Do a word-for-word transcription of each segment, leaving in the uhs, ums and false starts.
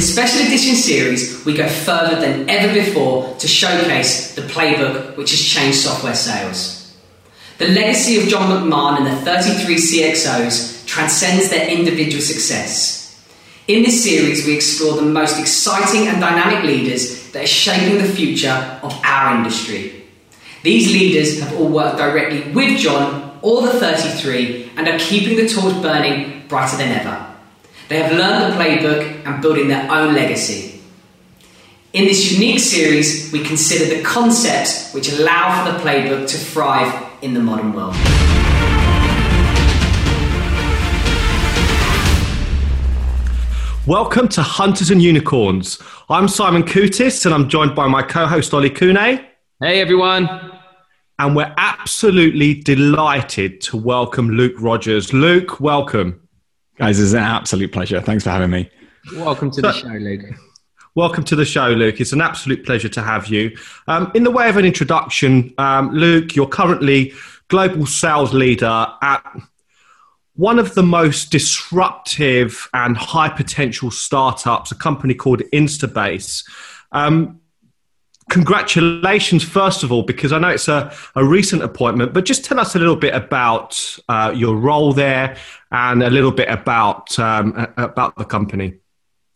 Special Edition series, we go further than ever before to showcase the playbook which has changed software sales. The legacy of John McMahon and the thirty-three C X Os transcends their individual success. In this series, we explore the most exciting and dynamic leaders that are shaping the future of our industry. These leaders have all worked directly with John or the thirty-three and are keeping the torch burning brighter than ever. They have learned the playbook and building their own legacy. In this unique series, we consider the concepts which allow for the playbook to thrive in the modern world. Welcome to Hunters and Unicorns. I'm Simon Coutis and I'm joined by my co-host Ollie Cuney. Hey everyone. And we're absolutely delighted to welcome Luke Rogers. Luke, welcome. Guys, it's an absolute pleasure. Thanks for having me. Welcome to so, the show, Luke. Welcome to the show, Luke. It's an absolute pleasure to have you. Um, in the way of an introduction, um, Luke, you're currently global sales leader at one of the most disruptive and high potential startups, a company called Instabase. Um, congratulations, first of all, because I know it's a, a recent appointment, but just tell us a little bit about uh, your role there and a little bit about um, about the company.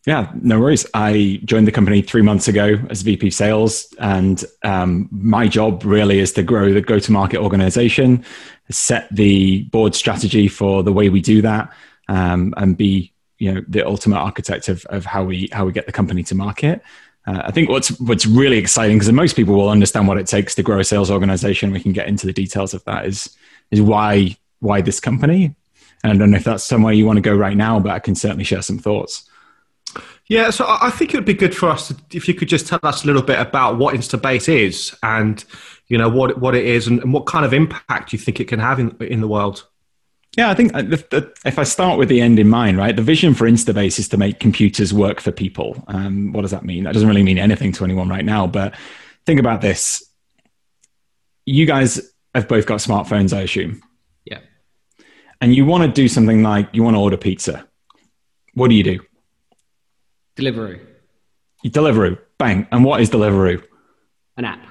Yeah, no worries. I joined the company three months ago as V P Sales, and um, my job really is to grow the go-to-market organization, set the board strategy for the way we do that, um, and be you know the ultimate architect of, of how we how we get the company to market. Uh, I think what's what's really exciting, because most people will understand what it takes to grow a sales organization. We can get into the details of that. Is is why why this company? And I don't know if that's somewhere you want to go right now, but I can certainly share some thoughts. Yeah, so I think it would be good for us to, if you could just tell us a little bit about what Instabase is and you know what what it is and, and what kind of impact you think it can have in in the world. Yeah, I think if I start with the end in mind, right? The vision for Instabase is to make computers work for people. Um, what does that mean? That doesn't really mean anything to anyone right now, but think about this. You guys have both got smartphones, I assume. Yeah. And you want to do something like, you want to order pizza. What do you do? Deliveroo. Deliveroo. Bang. And what is Deliveroo? An app.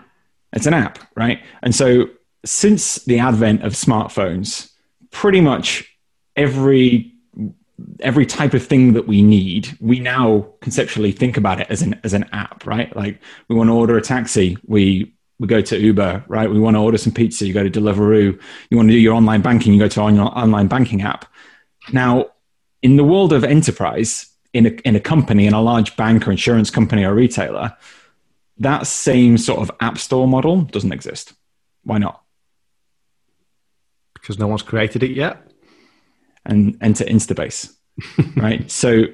It's an app, right? And so since the advent of smartphones, pretty much every every type of thing that we need, we now conceptually think about it as an as an app, right? Like we want to order a taxi, we we go to Uber, right? We want to order some pizza, you go to Deliveroo. You want to do your online banking, you go to our online banking app. Now, in the world of enterprise, in a, in a company, in a large bank or insurance company or retailer, that same sort of app store model doesn't exist. Why not? Because no one's created it yet. And enter Instabase, right? So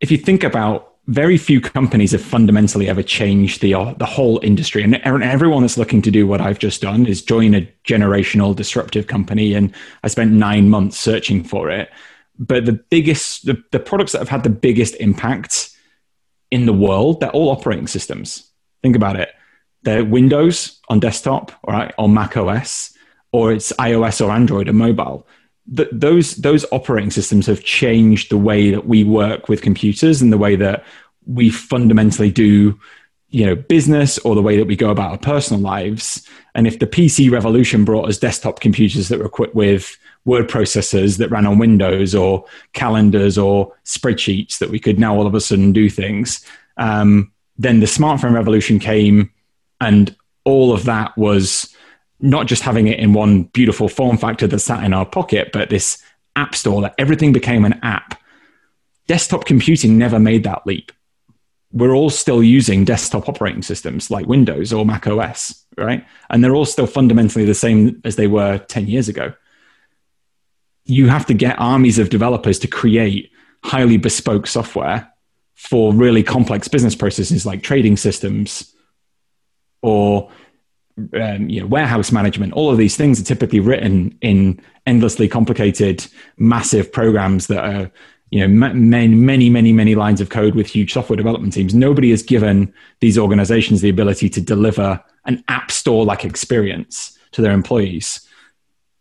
if you think about, very few companies have fundamentally ever changed the, uh, the whole industry. And everyone that's looking to do what I've just done is join a generational disruptive company. And I spent nine months searching for it. But the biggest, the, the products that have had the biggest impact in the world, they're all operating systems. Think about it. They're Windows on desktop, all right, or Mac O S, or it's iOS or Android or mobile. The, those, those operating systems have changed the way that we work with computers and the way that we fundamentally do you know, business or the way that we go about our personal lives. And if the P C revolution brought us desktop computers that were equipped with word processors that ran on Windows or calendars or spreadsheets that we could now all of a sudden do things, um, then the smartphone revolution came and all of that was not just having it in one beautiful form factor that sat in our pocket, but this app store that everything became an app. Desktop computing never made that leap. We're all still using desktop operating systems like Windows or Mac O S, right? And they're all still fundamentally the same as they were ten years ago. You have to get armies of developers to create highly bespoke software for really complex business processes like trading systems or um, you know, warehouse management. All of these things are typically written in endlessly complicated, massive programs that are you know, many, many, many, many lines of code with huge software development teams. Nobody has given these organizations the ability to deliver an app store-like experience to their employees.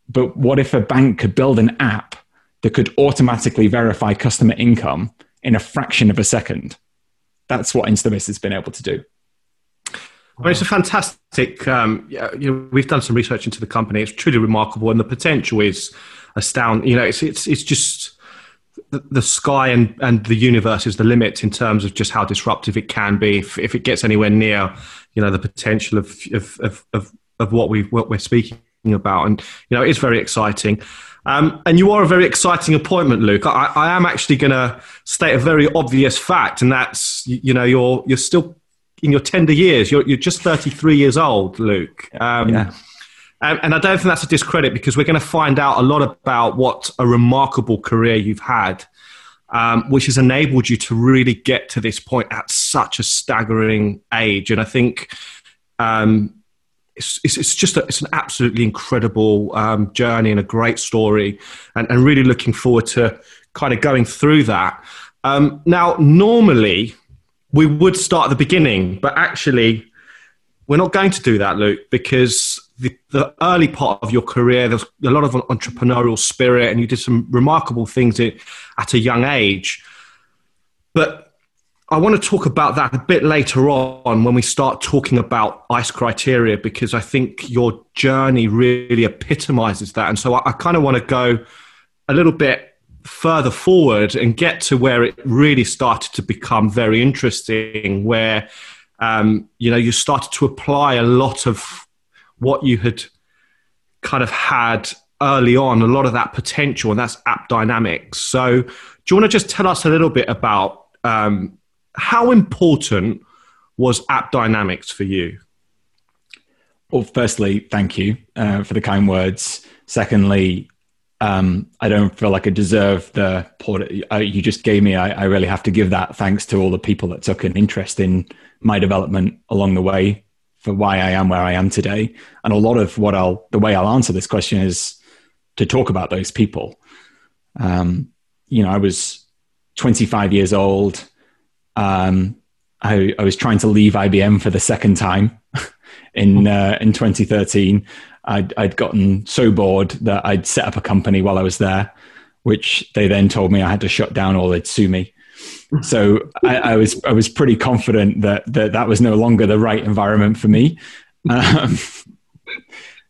But what if a bank could build an app that could automatically verify customer income in a fraction of a second? that's what Instabase has been able to do. Well, it's a fantastic, um, you know, we've done some research into the company. It's truly remarkable, and the potential is astounding. You know, it's it's it's just the, the sky and, and the universe is the limit in terms of just how disruptive it can be if, if it gets anywhere near, you know, the potential of of of of, of what we what we're speaking about. And you know, it's very exciting. Um, and you are a very exciting appointment, Luke. I, I am actually going to state a very obvious fact, and that's you know you're you're still. in your tender years, you're, you're just thirty-three years old, Luke. Um, yeah. and, and I don't think that's a discredit, because we're going to find out a lot about what a remarkable career you've had, um, which has enabled you to really get to this point at such a staggering age. And I think um, it's, it's, it's just a, it's an absolutely incredible um, journey and a great story, and, and really looking forward to kind of going through that. Um, now, normally, we would start at the beginning, but actually we're not going to do that, Luke, because the, the early part of your career, there's a lot of entrepreneurial spirit, and you did some remarkable things at a young age. But I want to talk about that a bit later on when we start talking about ICE criteria, because I think your journey really epitomizes that. And so I, I kind of want to go a little bit further forward and get to where it really started to become very interesting, where um, you know, you started to apply a lot of what you had kind of had early on, a lot of that potential, and that's AppDynamics. So do you want to just tell us a little bit about um, how important was AppDynamics for you? Well, firstly, thank you uh, for the kind words. Secondly, Um, I don't feel like I deserve the port you just gave me. I, I really have to give that thanks to all the people that took an interest in my development along the way for why I am where I am today. And a lot of what I'll, the way I'll answer this question is to talk about those people. Um, you know, I was twenty-five years old. Um, I, I was trying to leave I B M for the second time in, uh, in twenty thirteen. I'd, I'd gotten so bored that I'd set up a company while I was there, which they then told me I had to shut down or they'd sue me. So I, I was I was pretty confident that, that that was no longer the right environment for me. Um,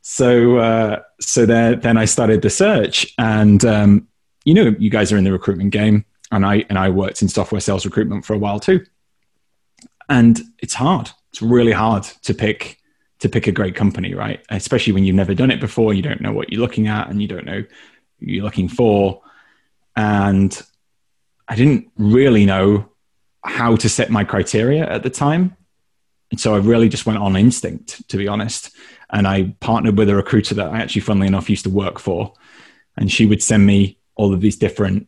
so uh, so there, then I started the search, and um, you know, you guys are in the recruitment game, and I and I worked in software sales recruitment for a while too. And it's hard. It's really hard to pick. to pick a great company, right? Especially when you've never done it before, you don't know what you're looking at and you don't know who you're looking for. And I didn't really know how to set my criteria at the time. And so I really just went on instinct, to be honest. And I partnered with a recruiter that I actually, funnily enough, used to work for. And she would send me all of these different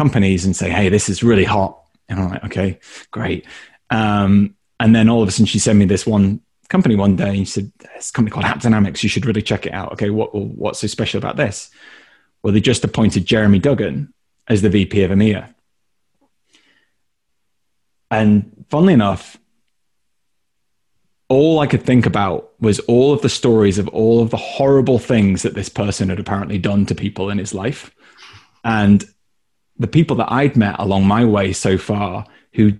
companies and say, hey, this is really hot. And I'm like, okay, great. Um, and then all of a sudden she sent me this one company one day, and he said, "It's a company called AppDynamics. You should really check it out." Okay, what what's so special about this? Well, they just appointed Jeremy Duggan as the V P of E M E A, and funnily enough, all I could think about was all of the stories of all of the horrible things that this person had apparently done to people in his life, and the people that I'd met along my way so far who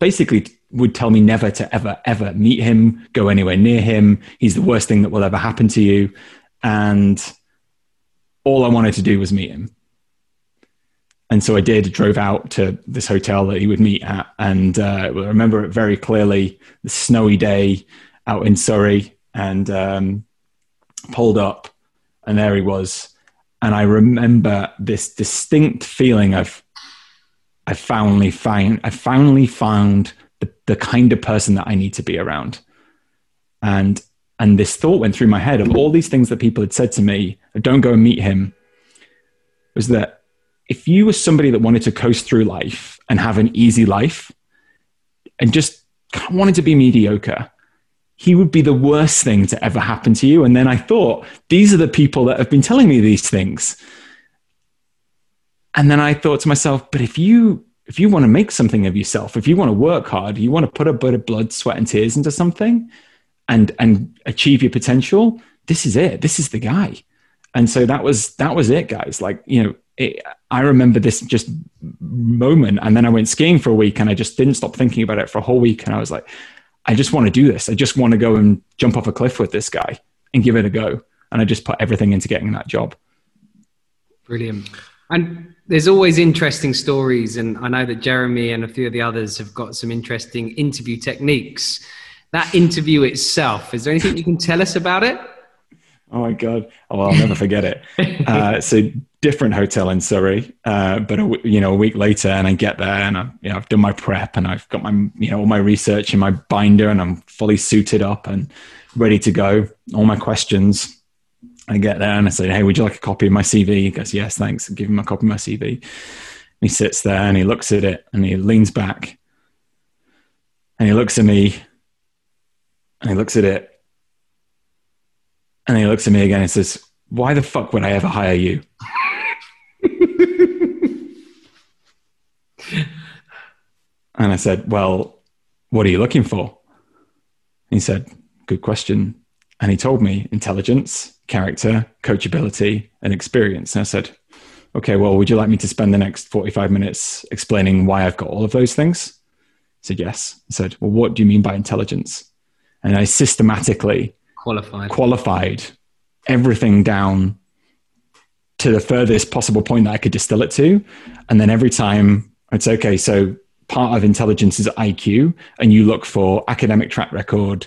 basically would tell me never to ever, ever meet him, go anywhere near him. He's the worst thing that will ever happen to you. And all I wanted to do was meet him. And so I did, drove out to this hotel that he would meet at. And uh, I remember it very clearly, the snowy day out in Surrey, and um, pulled up, and there he was. And I remember this distinct feeling of, I finally find, I finally found the, the kind of person that I need to be around. And, and this thought went through my head of all these things that people had said to me, don't go and meet him, was that if you were somebody that wanted to coast through life and have an easy life and just wanted to be mediocre, he would be the worst thing to ever happen to you. And then I thought, these are the people that have been telling me these things. And then I thought to myself, but if you if you want to make something of yourself, if you want to work hard, you want to put a bit of blood, sweat, and tears into something and and achieve your potential, this is it. This is the guy. And so that was that was it, guys. Like, you know, it, I remember this just moment. And then I went skiing for a week and I just didn't stop thinking about it for a whole week. And I was like, I just want to do this. I just want to go and jump off a cliff with this guy and give it a go. And I just put everything into getting that job. Brilliant. And there's always interesting stories. And I know that Jeremy and a few of the others have got some interesting interview techniques. That interview itself, is there anything you can tell us about it? Oh my God. Oh, I'll never forget it. Uh, it's a different hotel in Surrey, uh, but a, you know, a week later, and I get there and I, you know, I've done my prep and I've got my, you know, all my research in my binder and I'm fully suited up and ready to go. All my questions. I get there and I say, hey, would you like a copy of my C V? He goes, yes, thanks. I give him a copy of my C V. And he sits there and he looks at it and he leans back and he looks at me and he looks at it and he looks at me again and says, why the fuck would I ever hire you? And I said, well, what are you looking for? And he said, good question. And he told me intelligence, character, coachability, and experience. And I said, okay, well, would you like me to spend the next forty-five minutes explaining why I've got all of those things? He said, yes. I said, well, what do you mean by intelligence? And I systematically qualified, qualified everything down to the furthest possible point that I could distill it to. And then every time I'd say, okay, so part of intelligence is I Q, and you look for academic track record,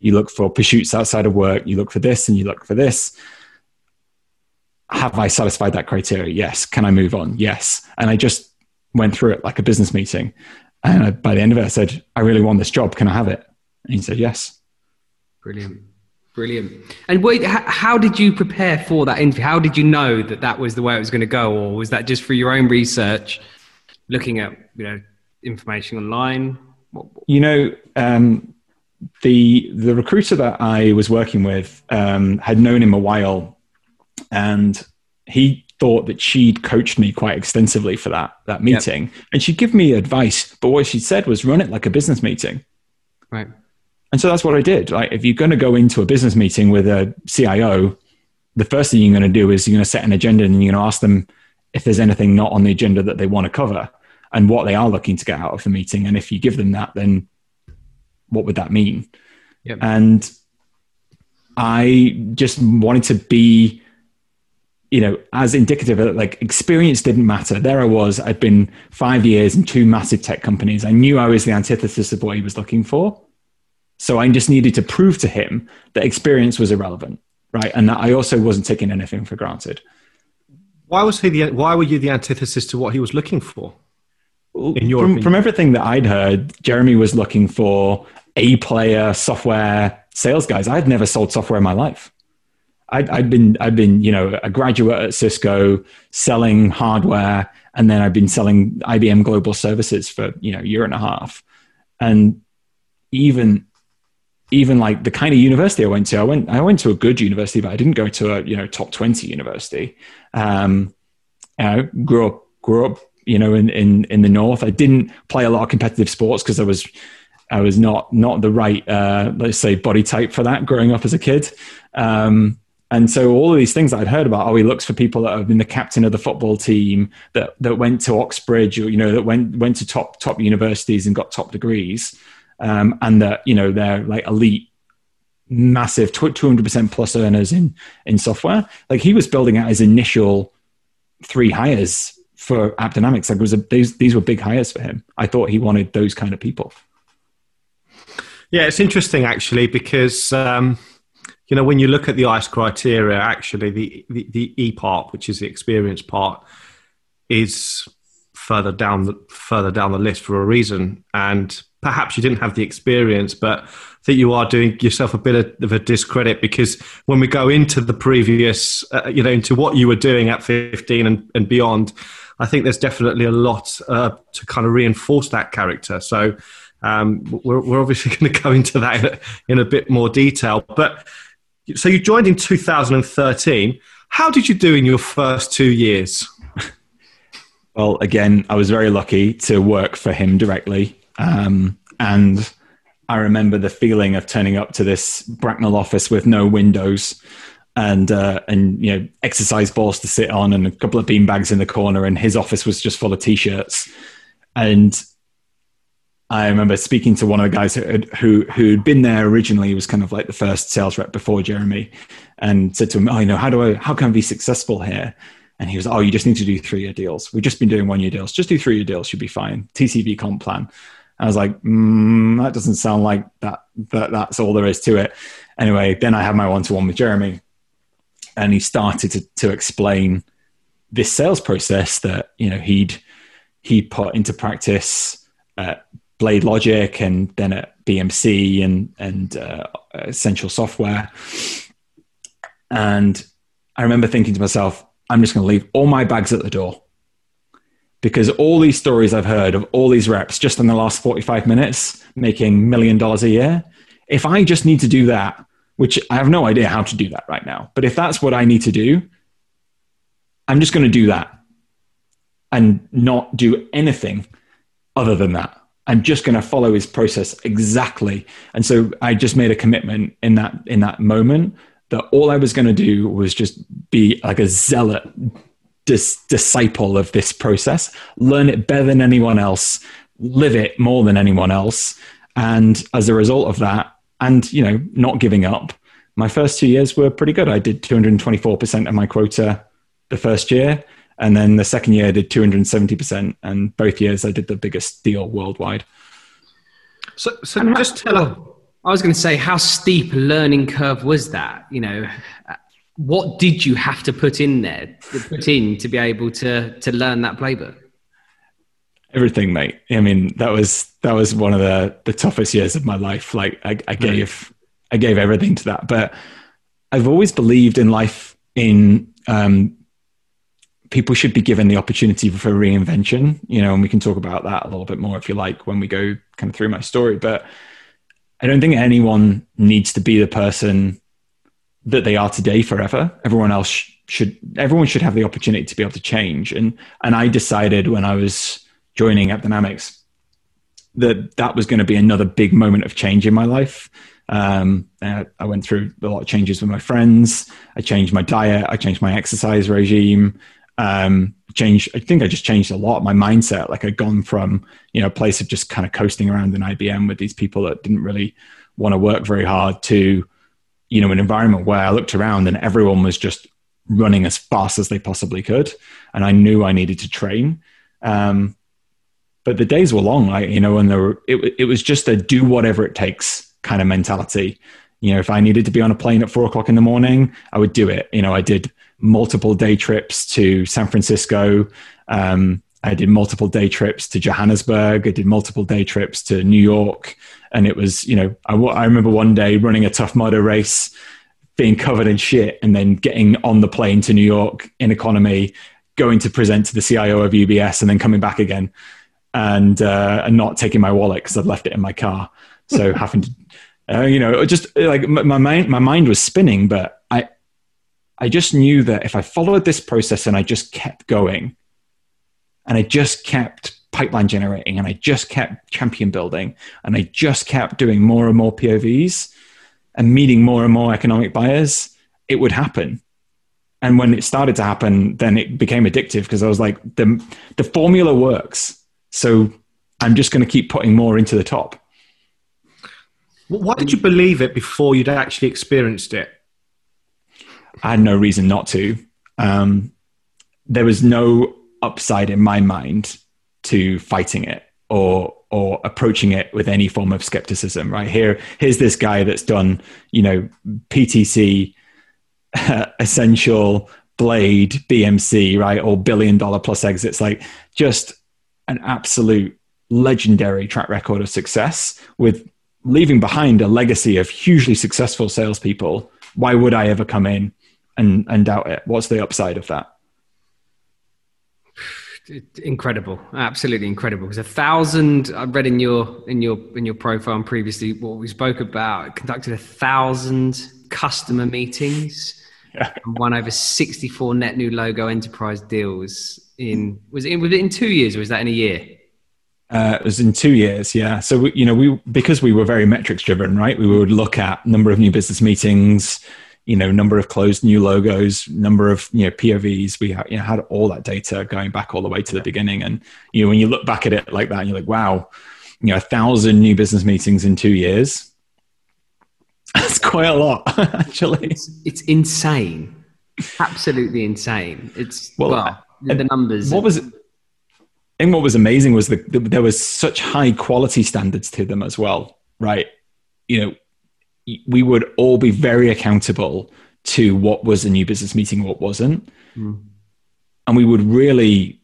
you look for pursuits outside of work, you look for this and you look for this. Have I satisfied that criteria? Yes. Can I move on? Yes. And I just went through it like a business meeting. And I, by the end of it, I said, I really want this job. Can I have it? And he said, yes. Brilliant. Brilliant. And wait, how, how did you prepare for that interview? How did you know that that was the way it was going to go? Or was that just for your own research, looking at, you know, information online? You know, um, The the recruiter that I was working with um, had known him a while, and he thought that she'd coached me quite extensively for that that meeting. Yep. And she'd give me advice, but what she said was run it like a business meeting. Right. And so that's what I did. Like, if you're going to go into a business meeting with a C I O, the first thing you're going to do is you're going to set an agenda and you're going to ask them if there's anything not on the agenda that they want to cover and what they are looking to get out of the meeting. And if you give them that, then what would that mean? Yep. And I just wanted to be, you know, as indicative of, like, experience didn't matter. There I was, I'd been five years in two massive tech companies. I knew I was the antithesis of what he was looking for. So I just needed to prove to him that experience was irrelevant, right? And that I also wasn't taking anything for granted. Why was he the, why were you the antithesis to what he was looking for? In your from, from everything that I'd heard, Jeremy was looking for A player software sales guys. I'd never sold software in my life. I'd, I'd been, I'd been, you know, a graduate at Cisco selling hardware, and then I'd been selling I B M global services for, you know, a year and a half. And even, even like the kind of university I went to, I went, I went to a good university, but I didn't go to a, you know, top twenty university. Um, I grew up, grew up, you know, in, in, in the North. I didn't play a lot of competitive sports because I was, I was not, not the right, uh, let's say, body type for that growing up as a kid. Um, and so all of these things that I'd heard about, oh, he looks for people that have been the captain of the football team, that, that went to Oxbridge, or, you know, that went, went to top, top universities and got top degrees. Um, and that, you know, they're like elite, massive two hundred percent plus earners in, in software. Like, he was building out his initial three hires for AppDynamics. Like, it was a, these, these were big hires for him. I thought he wanted those kind of people. Yeah, it's interesting actually, because, um, you know, when you look at the ICE criteria, actually the, the, the E part, which is the experience part, is further down, the, further down the list for a reason. And perhaps you didn't have the experience, but I think you are doing yourself a bit of a discredit, because when we go into the previous, uh, you know, into what you were doing at fifteen and, and beyond, I think there's definitely a lot uh, to kind of reinforce that character. So um, we're, we're obviously going to go into that in a, in a bit more detail. But so you joined in two thousand thirteen. How did you do in your first two years? Well, again, I was very lucky to work for him directly. Um, and I remember the feeling of turning up to this Bracknell office with no windows and uh, and you know, exercise balls to sit on and a couple of beanbags in the corner, and his office was just full of T-shirts. And I remember speaking to one of the guys who had, who who'd been there originally. He was kind of like the first sales rep before Jeremy, and said to him, "Oh, you know, how do I? How can I be successful here?" And he was, "Oh, you just need to do three-year deals. We've just been doing one-year deals. Just do three-year deals. You'll be fine. T C V comp plan." I was like, mm, that doesn't sound like that, that. That's all there is to it. Anyway, then I had my one-to-one with Jeremy, and he started to, to explain this sales process that, you know, he'd he put into practice at Blade Logic and then at B M C and and uh, Essential Software. And I remember thinking to myself, I'm just going to leave all my bags at the door, because all these stories I've heard of all these reps just in the last forty-five minutes making million dollars a year. If I just need to do that, which I have no idea how to do that right now, but if that's what I need to do, I'm just going to do that and not do anything other than that. I'm just going to follow his process exactly. And so I just made a commitment in that, in that moment, that all I was going to do was just be like a zealot dis- disciple of this process, learn it better than anyone else, live it more than anyone else. And as a result of that, and, you know, not giving up, my first two years were pretty good. I did two hundred twenty-four percent of my quota the first year. And then the second year I did two hundred seventy percent. And both years I did the biggest deal worldwide. So, so and just tell us, I was going to say, how steep a learning curve was that? You know, what did you have to put in there, to put in to be able to to learn that playbook? Everything, mate. I mean, that was that was one of the, the toughest years of my life. Like, I, I gave I gave everything to that. But I've always believed in life. In um, people should be given the opportunity for reinvention. You know, and we can talk about that a little bit more if you like when we go kind of through my story, but I don't think anyone needs to be the person that they are today forever. Everyone else sh- should, everyone should have the opportunity to be able to change. And, and I decided when I was joining AppDynamics that that was going to be another big moment of change in my life. Um, I went through a lot of changes with my friends. I changed my diet. I changed my exercise regime. Um, changed, I think I just changed a lot, my mindset. Like, I'd gone from, you know, a place of just kind of coasting around in I B M with these people that didn't really want to work very hard to, you know, an environment where I looked around and everyone was just running as fast as they possibly could. And I knew I needed to train. Um, but the days were long, like, you know, and there were, it, it was just a do whatever it takes kind of mentality. You know, if I needed to be on a plane at four o'clock in the morning, I would do it. You know, I did multiple day trips to San Francisco. Um, I did multiple day trips to Johannesburg. I did multiple day trips to New York. And it was, you know, I, I remember one day running a Tough Mudder race, being covered in shit, and then getting on the plane to New York in economy, going to present to the C I O of U B S, and then coming back again and, uh, and not taking my wallet because I'd left it in my car. So having to, uh, you know, just like my mind, my mind was spinning, but I, I just knew that if I followed this process and I just kept going and I just kept pipeline generating and I just kept champion building and I just kept doing more and more P O Vs and meeting more and more economic buyers, it would happen. And when it started to happen, then it became addictive, because I was like, the, the formula works. So I'm just going to keep putting more into the top. Why did you believe it before you'd actually experienced it? I had no reason not to. Um, there was no upside in my mind to fighting it or or approaching it with any form of skepticism. Right here, here's this guy that's done, you know, P T C, uh, Essential, Blade, B M C, right, or billion dollar plus exits. Like, just an absolute legendary track record of success, with leaving behind a legacy of hugely successful salespeople. Why would I ever come in and, and doubt it? What's the upside of that? Incredible. Absolutely incredible. Because a thousand, I read in your, in your, in your profile and previously what we spoke about, conducted a thousand customer meetings yeah. and won over sixty-four net new logo enterprise deals in, was it in, was it in two years or was that in a year? Uh, it was in two years, yeah. So, we, you know, we because we were very metrics driven, right? We would look at number of new business meetings, you know, number of closed new logos, number of, you know, P O Vs. We ha- you know, had all that data going back all the way to the beginning. And, you know, when you look back at it like that, and you're like, wow, you know, a thousand new business meetings in two years. That's quite a lot, actually. It's, it's insane. Absolutely insane. It's, well, well the numbers. What was it? And what was amazing was that the, there was such high quality standards to them as well, right? You know, we would all be very accountable to what was a new business meeting, what wasn't. Mm. And we would really,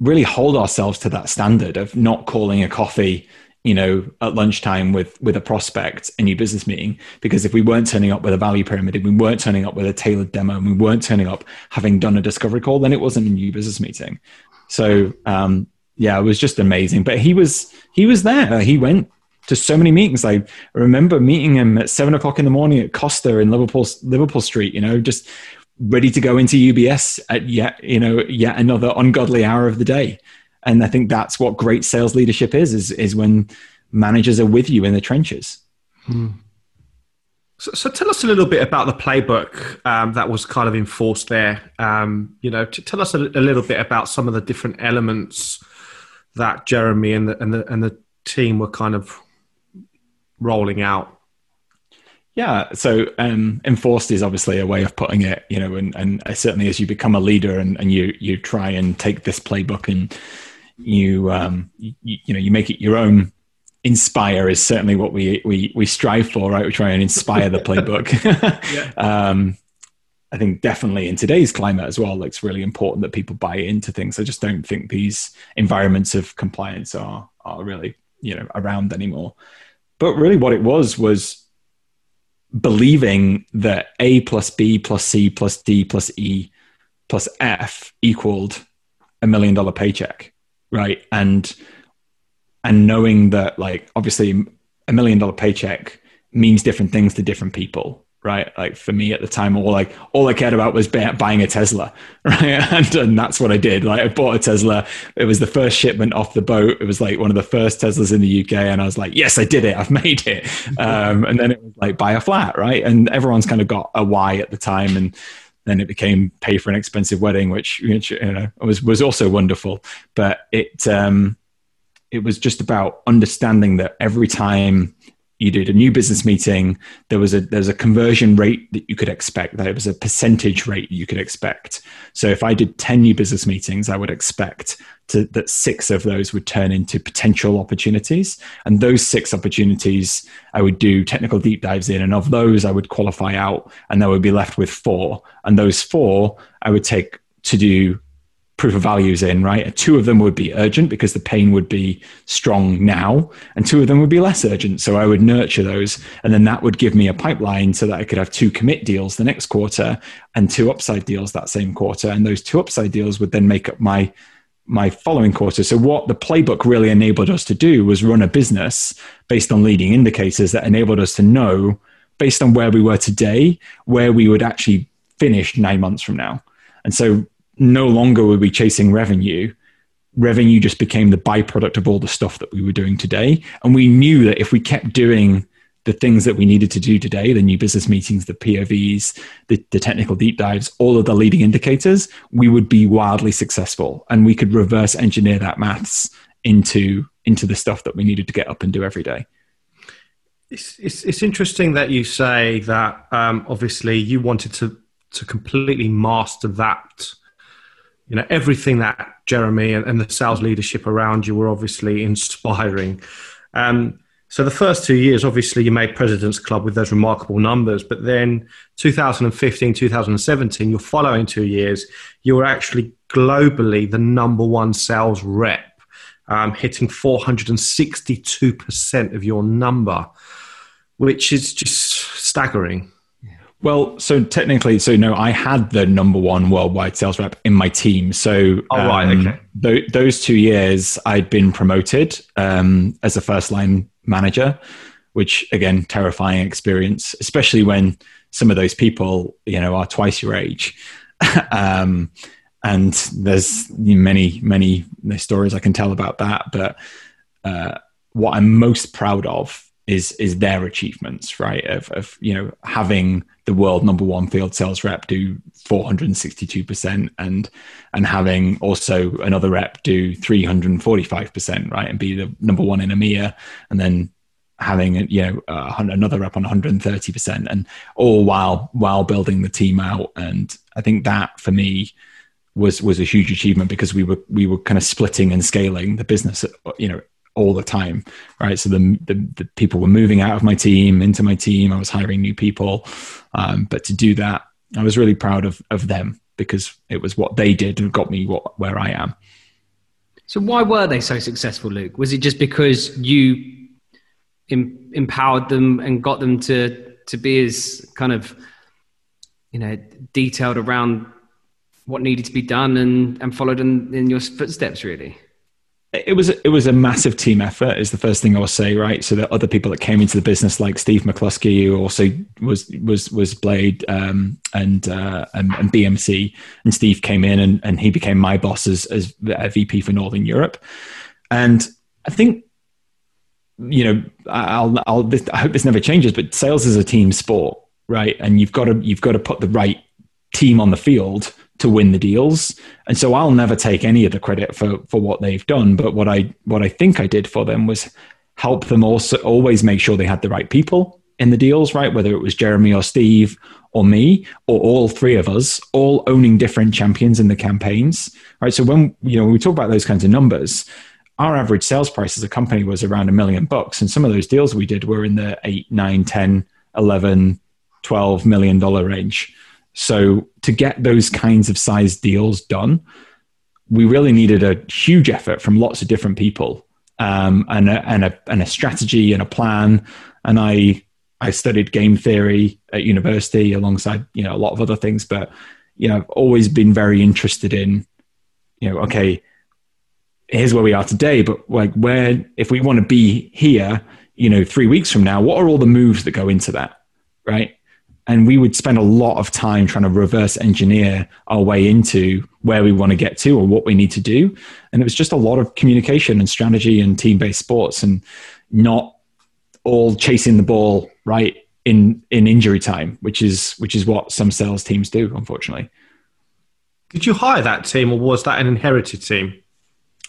really hold ourselves to that standard of not calling a coffee, you know, at lunchtime with, with a prospect, a new business meeting, because if we weren't turning up with a value pyramid, if we weren't turning up with a tailored demo, and we weren't turning up having done a discovery call, then it wasn't a new business meeting. So, um, yeah, it was just amazing. But he was, he was there. He went to so many meetings. I remember meeting him at seven o'clock in the morning at Costa in Liverpool, Liverpool Street, you know, just ready to go into U B S at yet, you know, yet another ungodly hour of the day. And I think that's what great sales leadership is, is, is when managers are with you in the trenches. Hmm. So, so tell us a little bit about the playbook um, that was kind of enforced there. Um, you know, t- tell us a, a little bit about some of the different elements that Jeremy and the, and the, and the team were kind of rolling out. Yeah. So um, enforced is obviously a way of putting it, you know, and, and certainly as you become a leader and, and you, you try and take this playbook and you, um, you, you know, you make it your own. Inspire is certainly what we, we, we strive for, right? We try and inspire the playbook. Yeah. um, I think definitely in today's climate as well, it's really important that people buy into things. I just don't think these environments of compliance are, are really, you know, around anymore. But really what it was, was believing that A plus B plus C plus D plus E plus F equaled a million dollar paycheck, right? And and knowing that, like, obviously a million dollar paycheck means different things to different people, right? Like for me at the time, all like all I cared about was buying a Tesla, right? And, and that's what I did. Like I bought a Tesla. It was the first shipment off the boat. It was like one of the first Teslas in the U K. And I was like, yes, I did it. I've made it. Um, and then it was like buy a flat, right? And everyone's kind of got a why at the time. And then it became pay for an expensive wedding, which, which you know, was, was also wonderful. But it, um, it was just about understanding that every time you did a new business meeting, there was a there's a conversion rate that you could expect, that it was a percentage rate you could expect. So if I did ten new business meetings, I would expect to, that six of those would turn into potential opportunities. And those six opportunities, I would do technical deep dives in. And of those, I would qualify out and I would be left with four. And those four, I would take to do proof of values in, right? Two of them would be urgent because the pain would be strong now, and two of them would be less urgent. So I would nurture those. And then that would give me a pipeline so that I could have two commit deals the next quarter and two upside deals that same quarter. And those two upside deals would then make up my, my following quarter. So what the playbook really enabled us to do was run a business based on leading indicators that enabled us to know, based on where we were today, where we would actually finish nine months from now. And so no longer were we chasing revenue. Revenue just became the byproduct of all the stuff that we were doing today. And we knew that if we kept doing the things that we needed to do today, the new business meetings, the P O Vs, the, the technical deep dives, all of the leading indicators, we would be wildly successful. And we could reverse engineer that maths into, into the stuff that we needed to get up and do every day. It's, it's, it's interesting that you say that, um, obviously you wanted to, to completely master that. You know, everything that Jeremy and, and the sales leadership around you were obviously inspiring. Um, so the first two years, obviously, you made President's Club with those remarkable numbers. But then two thousand fifteen, two thousand seventeen, your following two years, you were actually globally the number one sales rep, um, hitting four hundred sixty-two percent of your number, which is just staggering. Well, so technically, so no, I had the number one worldwide sales rep in my team. So oh, right, um, okay. th- those two years I'd been promoted um, as a first line manager, which again, terrifying experience, especially when some of those people, you know, are twice your age. um, and there's many, many stories I can tell about that. But uh, what I'm most proud of is is their achievements, right? Of, of you know, having the world number one field sales rep do four hundred sixty-two percent and and having also another rep do three hundred forty-five percent, right? And be the number one in EMEA, and then having, you know, uh, another rep on one hundred thirty percent, and all while while building the team out. And I think that for me was was a huge achievement, because we were we were kind of splitting and scaling the business, you know, all the time, right? So the, the the people were moving out of my team into my team. I was hiring new people, um, but to do that, I was really proud of of them, because it was what they did and got me what, where I am. So why were they so successful, Luke? Was it just because you em- empowered them and got them to to be as kind of, you know, detailed around what needed to be done and and followed in, in your footsteps, really? It was it was a massive team effort, is the first thing I'll say, right? So there are other people that came into the business, like Steve McCluskey, who also was was was Blade um, and, uh, and and B M C, and Steve came in and, and he became my boss as as a V P for Northern Europe. And I think, you know, I'll I'll this, I hope this never changes, but sales is a team sport, right? And you've got to you've got to put the right team on the field to win the deals. And so I'll never take any of the credit for, for what they've done. But what I, what I think I did for them was help them also always make sure they had the right people in the deals, right? Whether it was Jeremy or Steve or me, or all three of us, all owning different champions in the campaigns, right? So when, you know, when we talk about those kinds of numbers, our average sales price as a company was around a million bucks. And some of those deals we did were in the eight, nine, ten, eleven, twelve million dollar range. So to get those kinds of size deals done, we really needed a huge effort from lots of different people, um, and, a, and, a, and a strategy and a plan. And I I studied game theory at university alongside, you know, a lot of other things. But, you know, I've always been very interested in, you know, okay, here's where we are today, but like where, if we want to be here, you know, three weeks from now, what are all the moves that go into that, right? And we would spend a lot of time trying to reverse engineer our way into where we want to get to or what we need to do. And it was just a lot of communication and strategy and team-based sports, and not all chasing the ball right in, in injury time, which is, which is what some sales teams do, unfortunately. Did you hire that team, or was that an inherited team?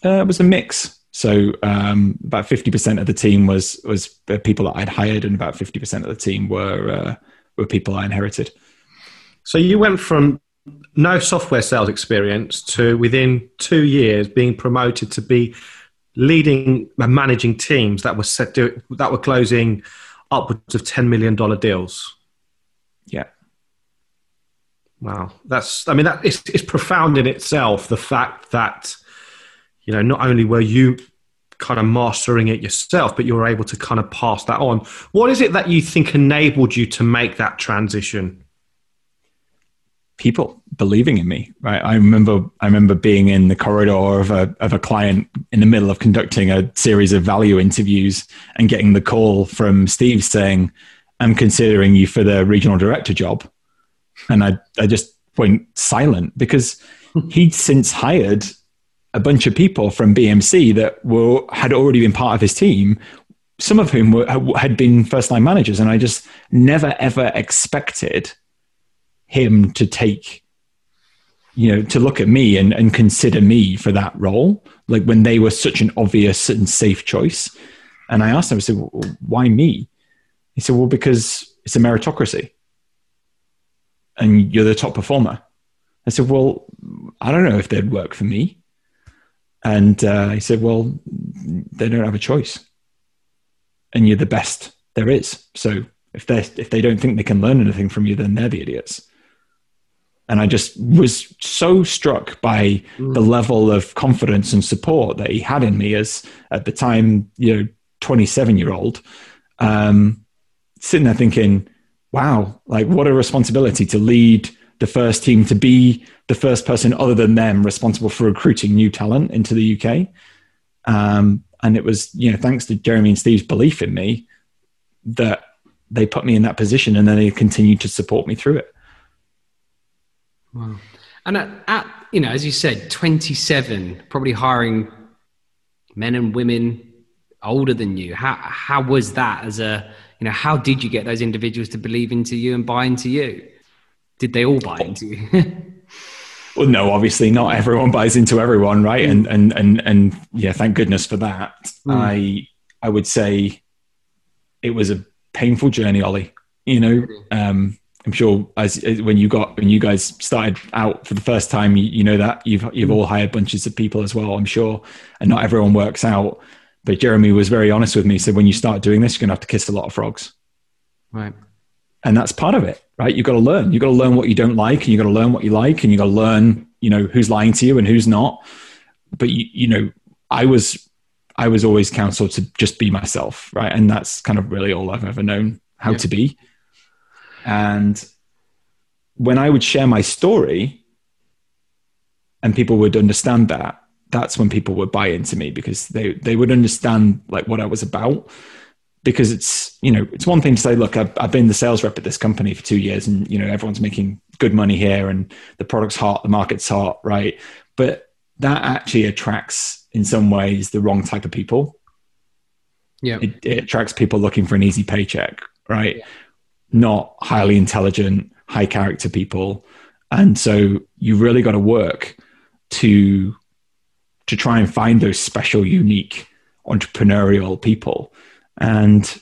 Uh, it was a mix. So um, about fifty percent of the team was, was people that I'd hired, and about fifty percent of the team were, uh, were people I inherited. So you went from no software sales experience to within two years being promoted to be leading and managing teams that were set to, that were closing upwards of ten million dollars deals. Yeah. Wow. That's, I mean, that it's, it's profound in itself, the fact that, you know, not only were you kind of mastering it yourself, but you were able to kind of pass that on. What is it that you think enabled you to make that transition? People believing in me, right? I remember, I remember being in the corridor of a of a client in the middle of conducting a series of value interviews and getting the call from Steve saying, "I'm considering you for the regional director job," and I I just went silent, because he'd since hired a bunch of people from B M C that were, had already been part of his team, some of whom were, had been first-line managers. And I just never, ever expected him to take, you know, to look at me and, and consider me for that role, like when they were such an obvious and safe choice. And I asked him, I said, well, why me? He said, well, because it's a meritocracy and you're the top performer. I said, well, I don't know if they'd work for me. And uh, he said, well, they don't have a choice, and you're the best there is. So if they if they don't think they can learn anything from you, then they're the idiots. And I just was so struck by mm. the level of confidence and support that he had in me as, at the time, you know, twenty-seven-year-old, um, sitting there thinking, wow, like what a responsibility to lead the first team, to be the first person other than them responsible for recruiting new talent into the U K. Um, and it was, you know, thanks to Jeremy and Steve's belief in me that they put me in that position, and then they continued to support me through it. Wow. And at, at you know, as you said, twenty-seven, probably hiring men and women older than you. How how was that as a, you know, how did you get those individuals to believe into you and buy into you? Did they all buy into you? Well, no, obviously not everyone buys into everyone, right? Mm. And, and, and, and yeah, thank goodness for that. Mm. I, I would say it was a painful journey, Ollie, you know, um, I'm sure as, as when you got, when you guys started out for the first time, you, you know, that you've, you've all hired bunches of people as well, I'm sure. And not everyone works out, but Jeremy was very honest with me. He said, when you start doing this, you're gonna have to kiss a lot of frogs. Right. And that's part of it, right? You've got to learn. You've got to learn what you don't like, and you've got to learn what you like, and you've got to learn, you know, who's lying to you and who's not. But you, you know, I was, I was always counseled to just be myself, right? And that's kind of really all I've ever known how yeah. to be. And when I would share my story and people would understand that, that's when people would buy into me, because they, they would understand like what I was about. Because it's, you know, it's one thing to say, look, I've, I've been the sales rep at this company for two years and, you know, everyone's making good money here and the product's hot, the market's hot, right? But that actually attracts, in some ways, the wrong type of people. Yeah. It, it attracts people looking for an easy paycheck, right? Yeah. Not highly intelligent, high character people. And so you've really got to work to, to try and find those special, unique, entrepreneurial people. And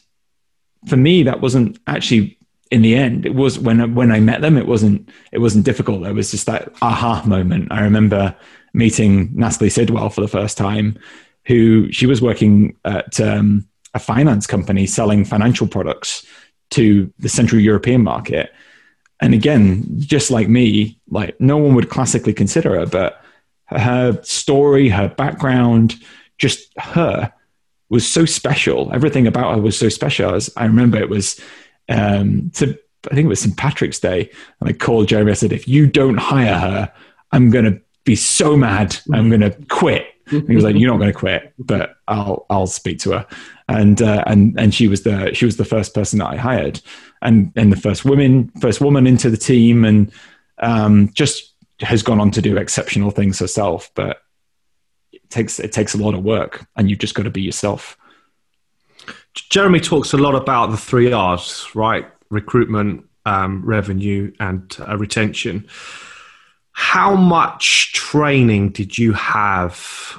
for me, that wasn't actually, in the end, it was when I, when I met them, it wasn't, it wasn't difficult. It was just that aha moment. I remember meeting Natalie Sidwell for the first time, who she was working at um, a finance company selling financial products to the Central European market. And again, just like me, like no one would classically consider her, but her story, her background, just her, was so special. Everything about her was so special. I, was, I remember it was, um, to, I think it was Saint Patrick's Day. And I called Jeremy, I said, if you don't hire her, I'm going to be so mad. I'm going to quit. And he was like, you're not going to quit, but I'll, I'll speak to her. And, uh, and, and she was the, she was the first person that I hired, and, and the first woman, first woman into the team, and um, just has gone on to do exceptional things herself. But takes it takes a lot of work, and you've just got to be yourself. Jeremy talks a lot about the three R's, right? Recruitment, um, revenue, and uh, retention. How much training did you have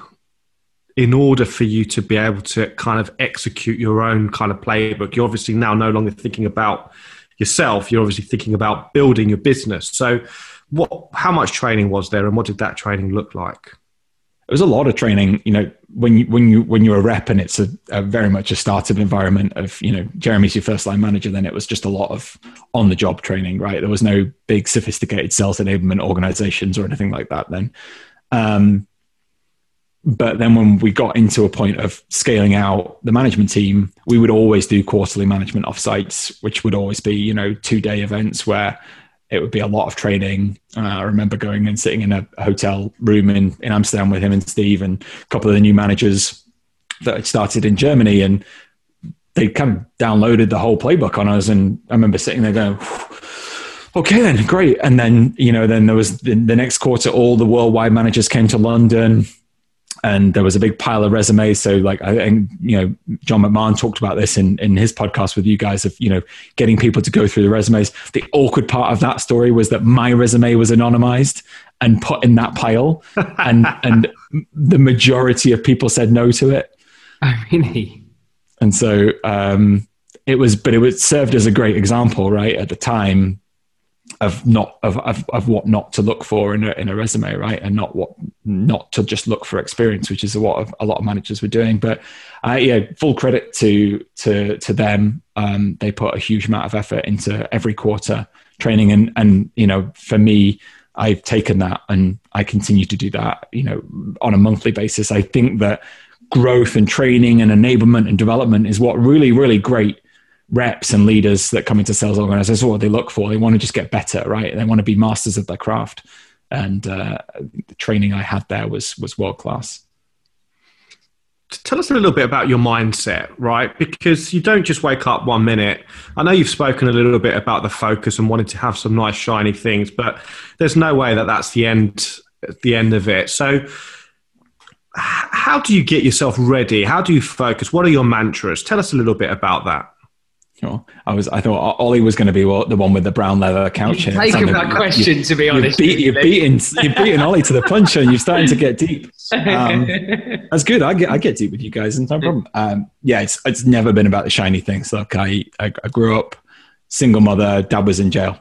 in order for you to be able to kind of execute your own kind of playbook? You're obviously now no longer thinking about yourself. You're obviously thinking about building your business. So what, how much training was there, and what did that training look like? It was a lot of training, you know, when you, when you, when you're a rep, and it's a, a very much a startup environment of, you know, Jeremy's your first line manager, then it was just a lot of on the job training, right? There was no big sophisticated sales enablement organizations or anything like that then. Um, but then when we got into a point of scaling out the management team, we would always do quarterly management offsites, which would always be, you know, two day events where it would be a lot of training. Uh, I remember going and sitting in a hotel room in, in Amsterdam with him and Steve and a couple of the new managers that had started in Germany, and they kind of downloaded the whole playbook on us. And I remember sitting there going, okay, then great. And then, you know, then there was the, the next quarter, all the worldwide managers came to London, and there was a big pile of resumes. So like, I think, you know, John McMahon talked about this in, in his podcast with you guys of, you know, getting people to go through the resumes. The awkward part of that story was that my resume was anonymized and put in that pile. And, and the majority of people said no to it. Oh, really? And so um, it was, but it was served as a great example, right? At the time of not, of, of, of what not to look for in a, in a resume, right? And not what, not to just look for experience, which is what a lot of managers were doing. But I, yeah, full credit to, to, to them. Um, they put a huge amount of effort into every quarter training. And, and, you know, for me, I've taken that and I continue to do that, you know, on a monthly basis. I think that growth and training and enablement and development is what really, really great reps and leaders that come into sales organizations, what they look for. They want to just get better, right? They want to be masters of their craft. And uh, the training I had there was was world-class. Tell us a little bit about your mindset, right? Because you don't just wake up one minute. I know you've spoken a little bit about the focus and wanting to have some nice shiny things, but there's no way that that's the end, the end of it. So how do you get yourself ready? How do you focus? What are your mantras? Tell us a little bit about that. Sure. I was. I thought Ollie was going to be well, the one with the brown leather couch. You've taken that you, question, you, to be honest. You've, beat, you've beaten, you've beaten Ollie to the punch, and you're starting to get deep. Um, that's good. I get, I get deep with you guys, and no problem. Um, yeah, it's it's never been about the shiny things. Look, I I, I grew up single mother. Dad was in jail.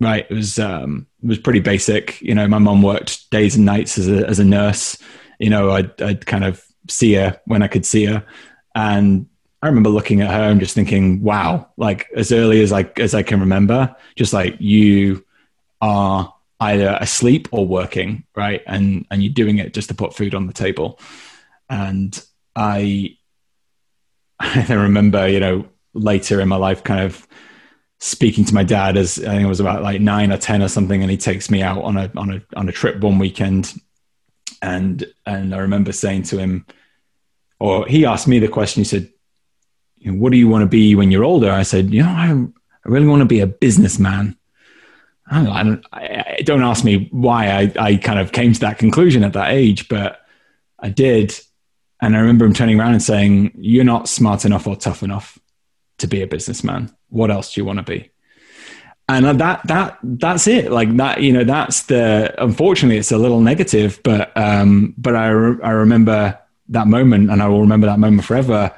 Right. It was um, it was pretty basic. You know, my mom worked days and nights as a as a nurse. You know, I'd I'd kind of see her when I could see her, and I remember looking at her and just thinking, wow, like as early as I, as I can remember, just like you are either asleep or working, right? And and you're doing it just to put food on the table. And I, I remember, you know, later in my life kind of speaking to my dad as I think it was about like nine or ten or something. And he takes me out on a, on a, on a trip one weekend. And, and I remember saying to him, or he asked me the question, he said, what do you want to be when you're older? I said, you know, I, I really want to be a businessman. I don't, know, I don't, I, don't ask me why I, I kind of came to that conclusion at that age, but I did. And I remember him turning around and saying, you're not smart enough or tough enough to be a businessman. What else do you want to be? And that, that, that's it. Like that, you know, that's the, unfortunately it's a little negative, but, um, but I, re- I remember that moment, and I will remember that moment forever.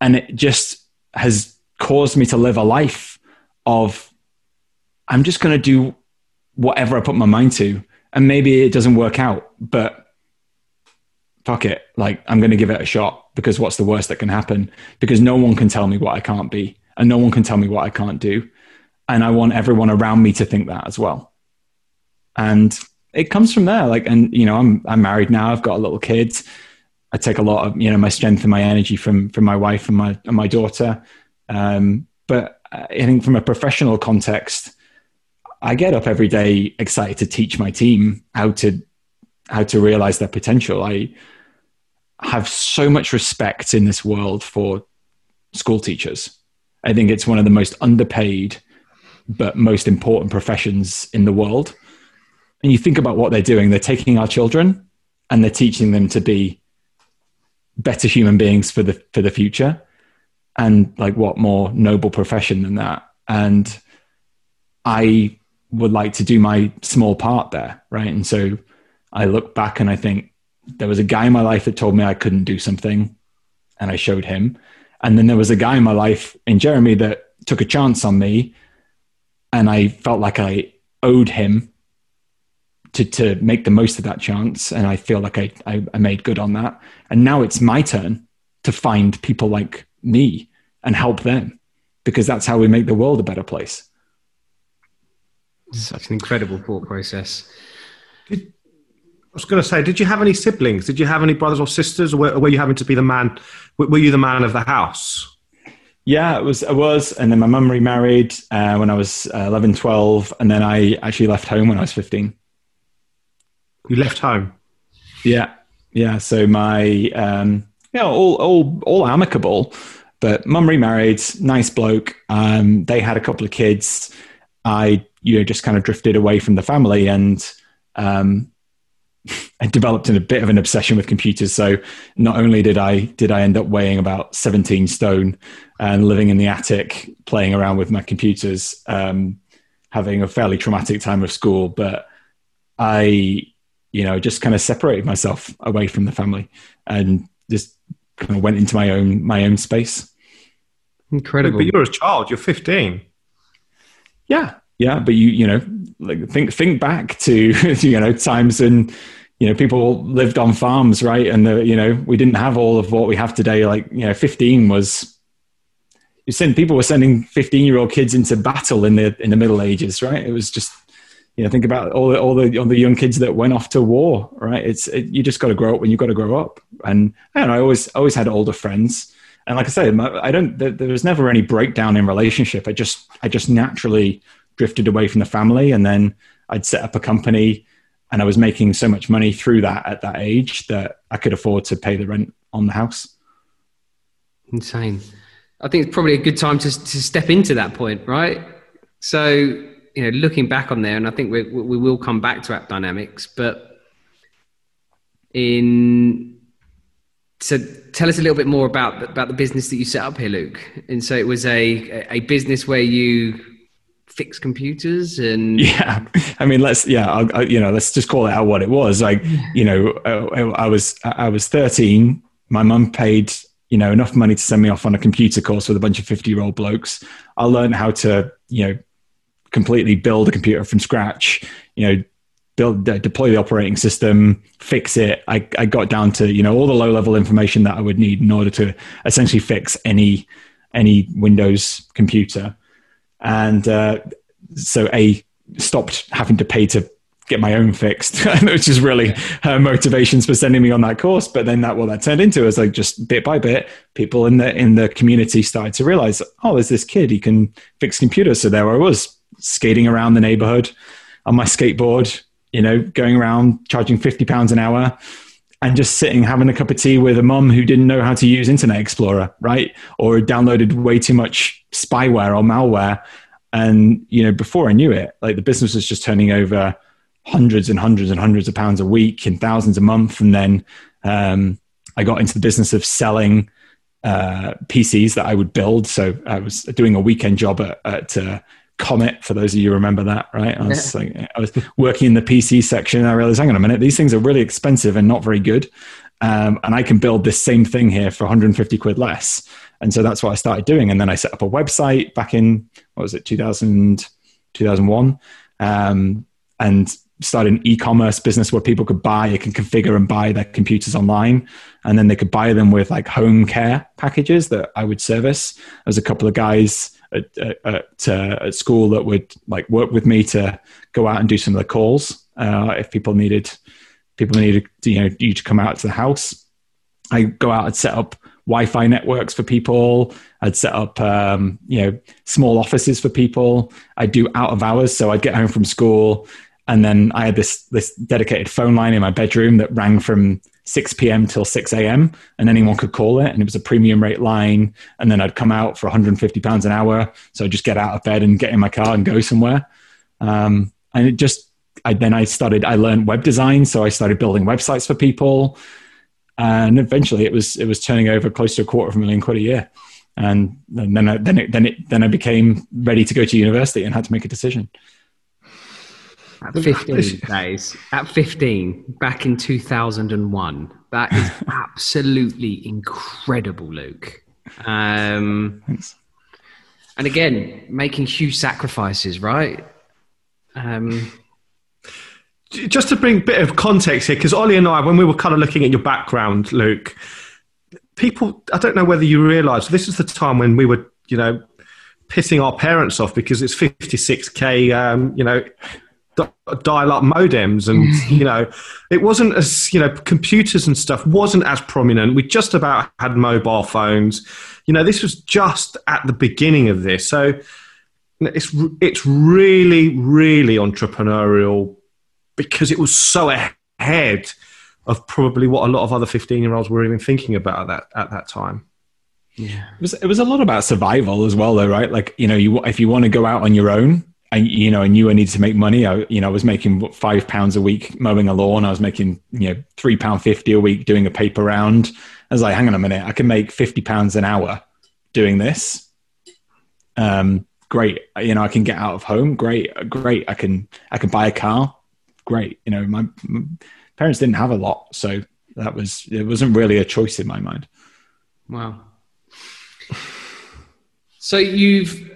And it just has caused me to live a life of, I'm just going to do whatever I put my mind to. And maybe it doesn't work out, but fuck it. Like, I'm going to give it a shot, because what's the worst that can happen? Because no one can tell me what I can't be, and no one can tell me what I can't do. And I want everyone around me to think that as well. And it comes from there. Like, and you know, I'm, I'm married now. I've got a little kid. I take a lot of, you know, my strength and my energy from, from my wife and my, and my daughter. Um, but I think from a professional context, I get up every day excited to teach my team how to, how to realize their potential. I have so much respect in this world for school teachers. I think it's one of the most underpaid, but most important professions in the world. And you think about what they're doing. They're taking our children and they're teaching them to be better human beings for the for the future. And like, what more noble profession than that? And I would like to do my small part there, right? And so I look back and I think, there was a guy in my life that told me I couldn't do something, and I showed him. And then there was a guy in my life in Jeremy that took a chance on me, and I felt like I owed him To, to make the most of that chance. And I feel like I, I, I made good on that. And now it's my turn to find people like me and help them, because that's how we make the world a better place. Such an incredible thought process. Did, I was going to say, did you have any siblings? Did you have any brothers or sisters? Or were, or were you having to be the man? Were you the man of the house? Yeah, it was. I was. And then my mum remarried uh, when I was uh, eleven, twelve. And then I actually left home when I was fifteen. You left home. Yeah. Yeah. So my, um, yeah, all, all, all amicable, but mum remarried, nice bloke. Um, they had a couple of kids. I, you know, just kind of drifted away from the family, and, um, I developed in a bit of an obsession with computers. So not only did I, did I end up weighing about seventeen stone and living in the attic, playing around with my computers, um, having a fairly traumatic time of school, but I, you know, just kind of separated myself away from the family and just kind of went into my own, my own space. Incredible. But you're a child, you're fifteen. Yeah. Yeah. But you, you know, like think, think back to, you know, times when, you know, people lived on farms, right? And the, you know, we didn't have all of what we have today. Like, you know, fifteen was, you send, people were sending fifteen year old kids into battle in the, in the Middle Ages, right? It was just, you know, think about all the, all the all the young kids that went off to war, right? It's it, you just got to grow up when you got to grow up. And I don't know, I always always had older friends, and like I said, my, I don't. There, there was never any breakdown in relationship. I just I just naturally drifted away from the family, and then I'd set up a company, and I was making so much money through that at that age that I could afford to pay the rent on the house. Insane. I think it's probably a good time to to step into that point, right? So, you know, looking back on there, and I think we we will come back to AppDynamics, but in, so tell us a little bit more about, about the business that you set up here, Luke. And so it was a, a business where you fix computers and yeah i mean let's yeah I'll, I, you know let's just call it out what it was. Like, you know, I, I was i was thirteen. My mum paid, you know, enough money to send me off on a computer course with a bunch of fifty year old blokes. I learned how to, you know, completely build a computer from scratch, you know, build uh, deploy the operating system, fix it. I, I got down to, you know, all the low level information that I would need in order to essentially fix any any Windows computer. And uh, so I stopped having to pay to get my own fixed, which is really her motivations for sending me on that course. But then that, what that turned into is like just bit by bit, people in the in the community started to realize, oh, there's this kid, he can fix computers. So there I was skating around the neighborhood on my skateboard, you know, going around charging fifty pounds an hour and just sitting, having a cup of tea with a mum who didn't know how to use Internet Explorer, right? Or downloaded way too much spyware or malware. And, you know, before I knew it, like the business was just turning over hundreds and hundreds and hundreds of pounds a week and thousands a month. And then um, I got into the business of selling uh, P Cs that I would build. So I was doing a weekend job at, at uh, Comet, for those of you who remember that, right? I was like, I was working in the P C section and I realized, hang on a minute, these things are really expensive and not very good. Um, and I can build this same thing here for one hundred fifty quid less. And so that's what I started doing. And then I set up a website back in, what was it, two thousand, two thousand one, um, and started an e-commerce business where people could buy, they can configure and buy their computers online. And then they could buy them with like home care packages that I would service. There was a couple of guys at, at, uh, at school that would like work with me to go out and do some of the calls uh, if people needed people needed you know you to come out to the house. I go out and set up Wi-Fi networks for people. I'd set up um, you know small offices for people. I'd do out of hours, so I'd get home from school and then I had this this dedicated phone line in my bedroom that rang from six p.m. till six a.m. and anyone could call it, and it was a premium rate line. And then I'd come out for one hundred fifty pounds an hour, so I'd just get out of bed and get in my car and go somewhere. Um, and it just, I then I started, I learned web design, so I started building websites for people, and eventually it was it was turning over close to a quarter of a million quid a year. And, and then I, then it, then it then I became ready to go to university and had to make a decision. At fifteen, days. At fifteen, back in two thousand one. That is absolutely incredible, Luke. Um, Thanks. And again, making huge sacrifices, right? Um, Just to bring a bit of context here, because Ollie and I, when we were kind of looking at your background, Luke, people, I don't know whether you realise, this is the time when we were, you know, pissing our parents off because it's fifty-six K, um, you know, dial-up modems, and you know it wasn't as you know computers and stuff wasn't as prominent. We just about had mobile phones. You know, this was just at the beginning of this, so it's it's really really entrepreneurial because it was so ahead of probably what a lot of other fifteen year olds were even thinking about at that at that time. Yeah, it was it was a lot about survival as well, though, right? Like, you know, you if you want to go out on your own. And, you know, I knew I needed to make money. I, you know, I was making what, five pounds a week mowing a lawn. I was making, you know, three pound fifty a week doing a paper round. I was like, hang on a minute, I can make fifty pounds an hour doing this. Um, great, you know, I can get out of home. Great, great, I can, I can buy a car. Great, you know, my, my parents didn't have a lot, so that was it wasn't really a choice in my mind. Wow. So you've.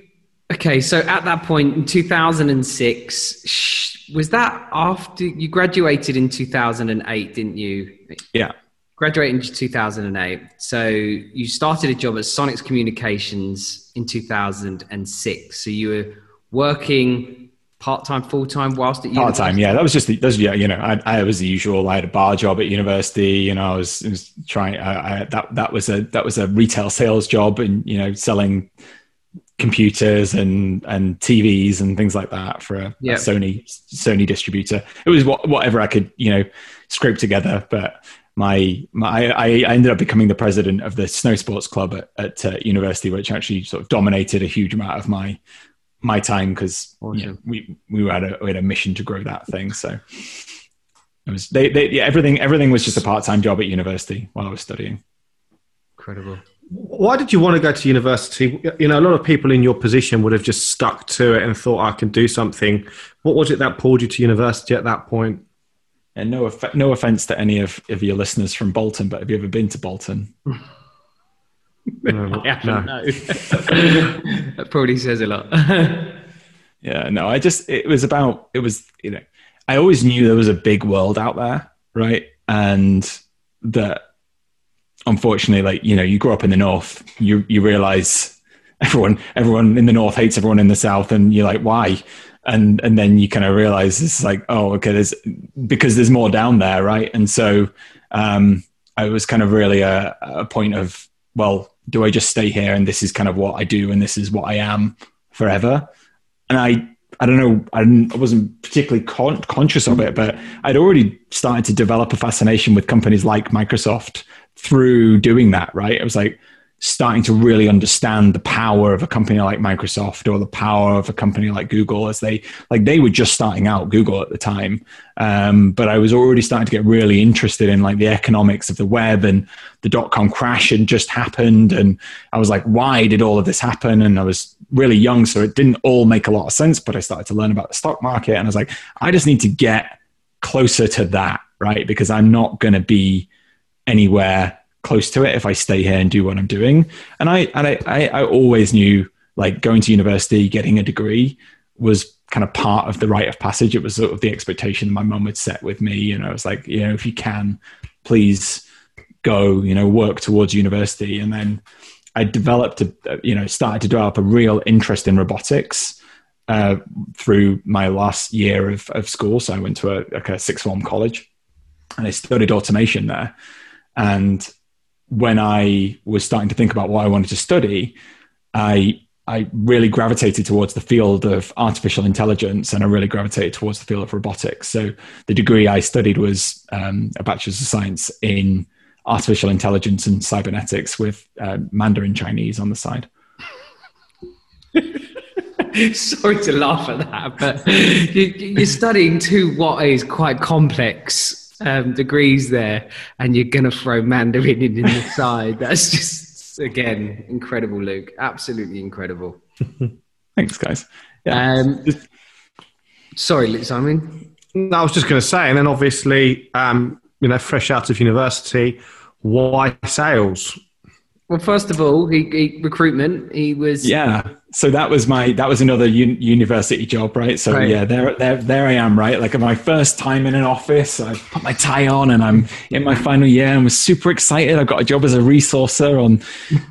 Okay, so at that point in two thousand six, was that after you graduated in two thousand eight, didn't you? Yeah. Graduated in two thousand eight. So you started a job at Sonics Communications in two thousand six. So you were working part-time, full-time whilst at university? Part-time, yeah. That was just, the, those, yeah, you know, I, I was the usual. I had a bar job at university, you know, I was, was trying, I, I, that, that, was a, that was a retail sales job and, you know, selling computers and and T Vs and things like that for a, yep. a Sony Sony distributor. It was what, whatever I could, you know, scrape together. But my my I, I ended up becoming the president of the snow sports club at, at uh, university, which actually sort of dominated a huge amount of my my time because awesome. you know, we we had a we had a mission to grow that thing. So It was they, they yeah, everything everything was just a part-time job at university while I was studying. Incredible. Why did you want to go to university? You know, a lot of people in your position would have just stuck to it and thought, I can do something. What was it that pulled you to university at that point? And no, off- no offense to any of, of your listeners from Bolton, but have you ever been to Bolton? No, I haven't, no. That probably says a lot. Yeah, no, I just, it was about, it was, you know, I always knew there was a big world out there, right? And that, unfortunately, like, you know, you grow up in the North, you you realize everyone everyone in the North hates everyone in the South, and you're like, why? And and then you kind of realize it's like, oh, okay, there's because there's more down there, right? And so um, I was kind of really a, a point of, well, do I just stay here and this is kind of what I do and this is what I am forever? And I I don't know, I, didn't, I wasn't particularly con- conscious of it, but I'd already started to develop a fascination with companies like Microsoft through doing that, right? It was like starting to really understand the power of a company like Microsoft or the power of a company like Google, as they, like they were just starting out, Google at the time. Um, but I was already starting to get really interested in like the economics of the web, and the dot-com crash had just happened. And I was like, why did all of this happen? And I was really young, so it didn't all make a lot of sense, but I started to learn about the stock market. And I was like, I just need to get closer to that, right? Because I'm not going to be anywhere close to it if I stay here and do what I'm doing. And I and I, I, I always knew, like, going to university, getting a degree was kind of part of the rite of passage. It was sort of the expectation that my mum had set with me. And I was like, you know, if you can, please go, you know, work towards university. And then I developed, a, you know, started to develop a real interest in robotics uh, through my last year of, of school. So I went to a, like a sixth form college and I studied automation there. And when I was starting to think about what I wanted to study, I I really gravitated towards the field of artificial intelligence, and I really gravitated towards the field of robotics. So the degree I studied was um, a bachelor's of science in artificial intelligence and cybernetics with uh, Mandarin Chinese on the side. Sorry to laugh at that, but you, you're studying two what is quite complex Um, degrees there, and you're gonna throw Mandarin in, in the side. That's just, again, incredible, Luke. Absolutely incredible. Thanks, guys. Yeah. Um, sorry, Luke Simon. No, I was just gonna say, and then obviously, um, you know, fresh out of university, why sales? Well, first of all, he, he, recruitment. He was yeah. So that was my that was another un- university job, right? So right. yeah, there, there, there I am, right? Like my first time in an office, I put my tie on, and I'm in my final year, and was super excited. I got a job as a resourcer on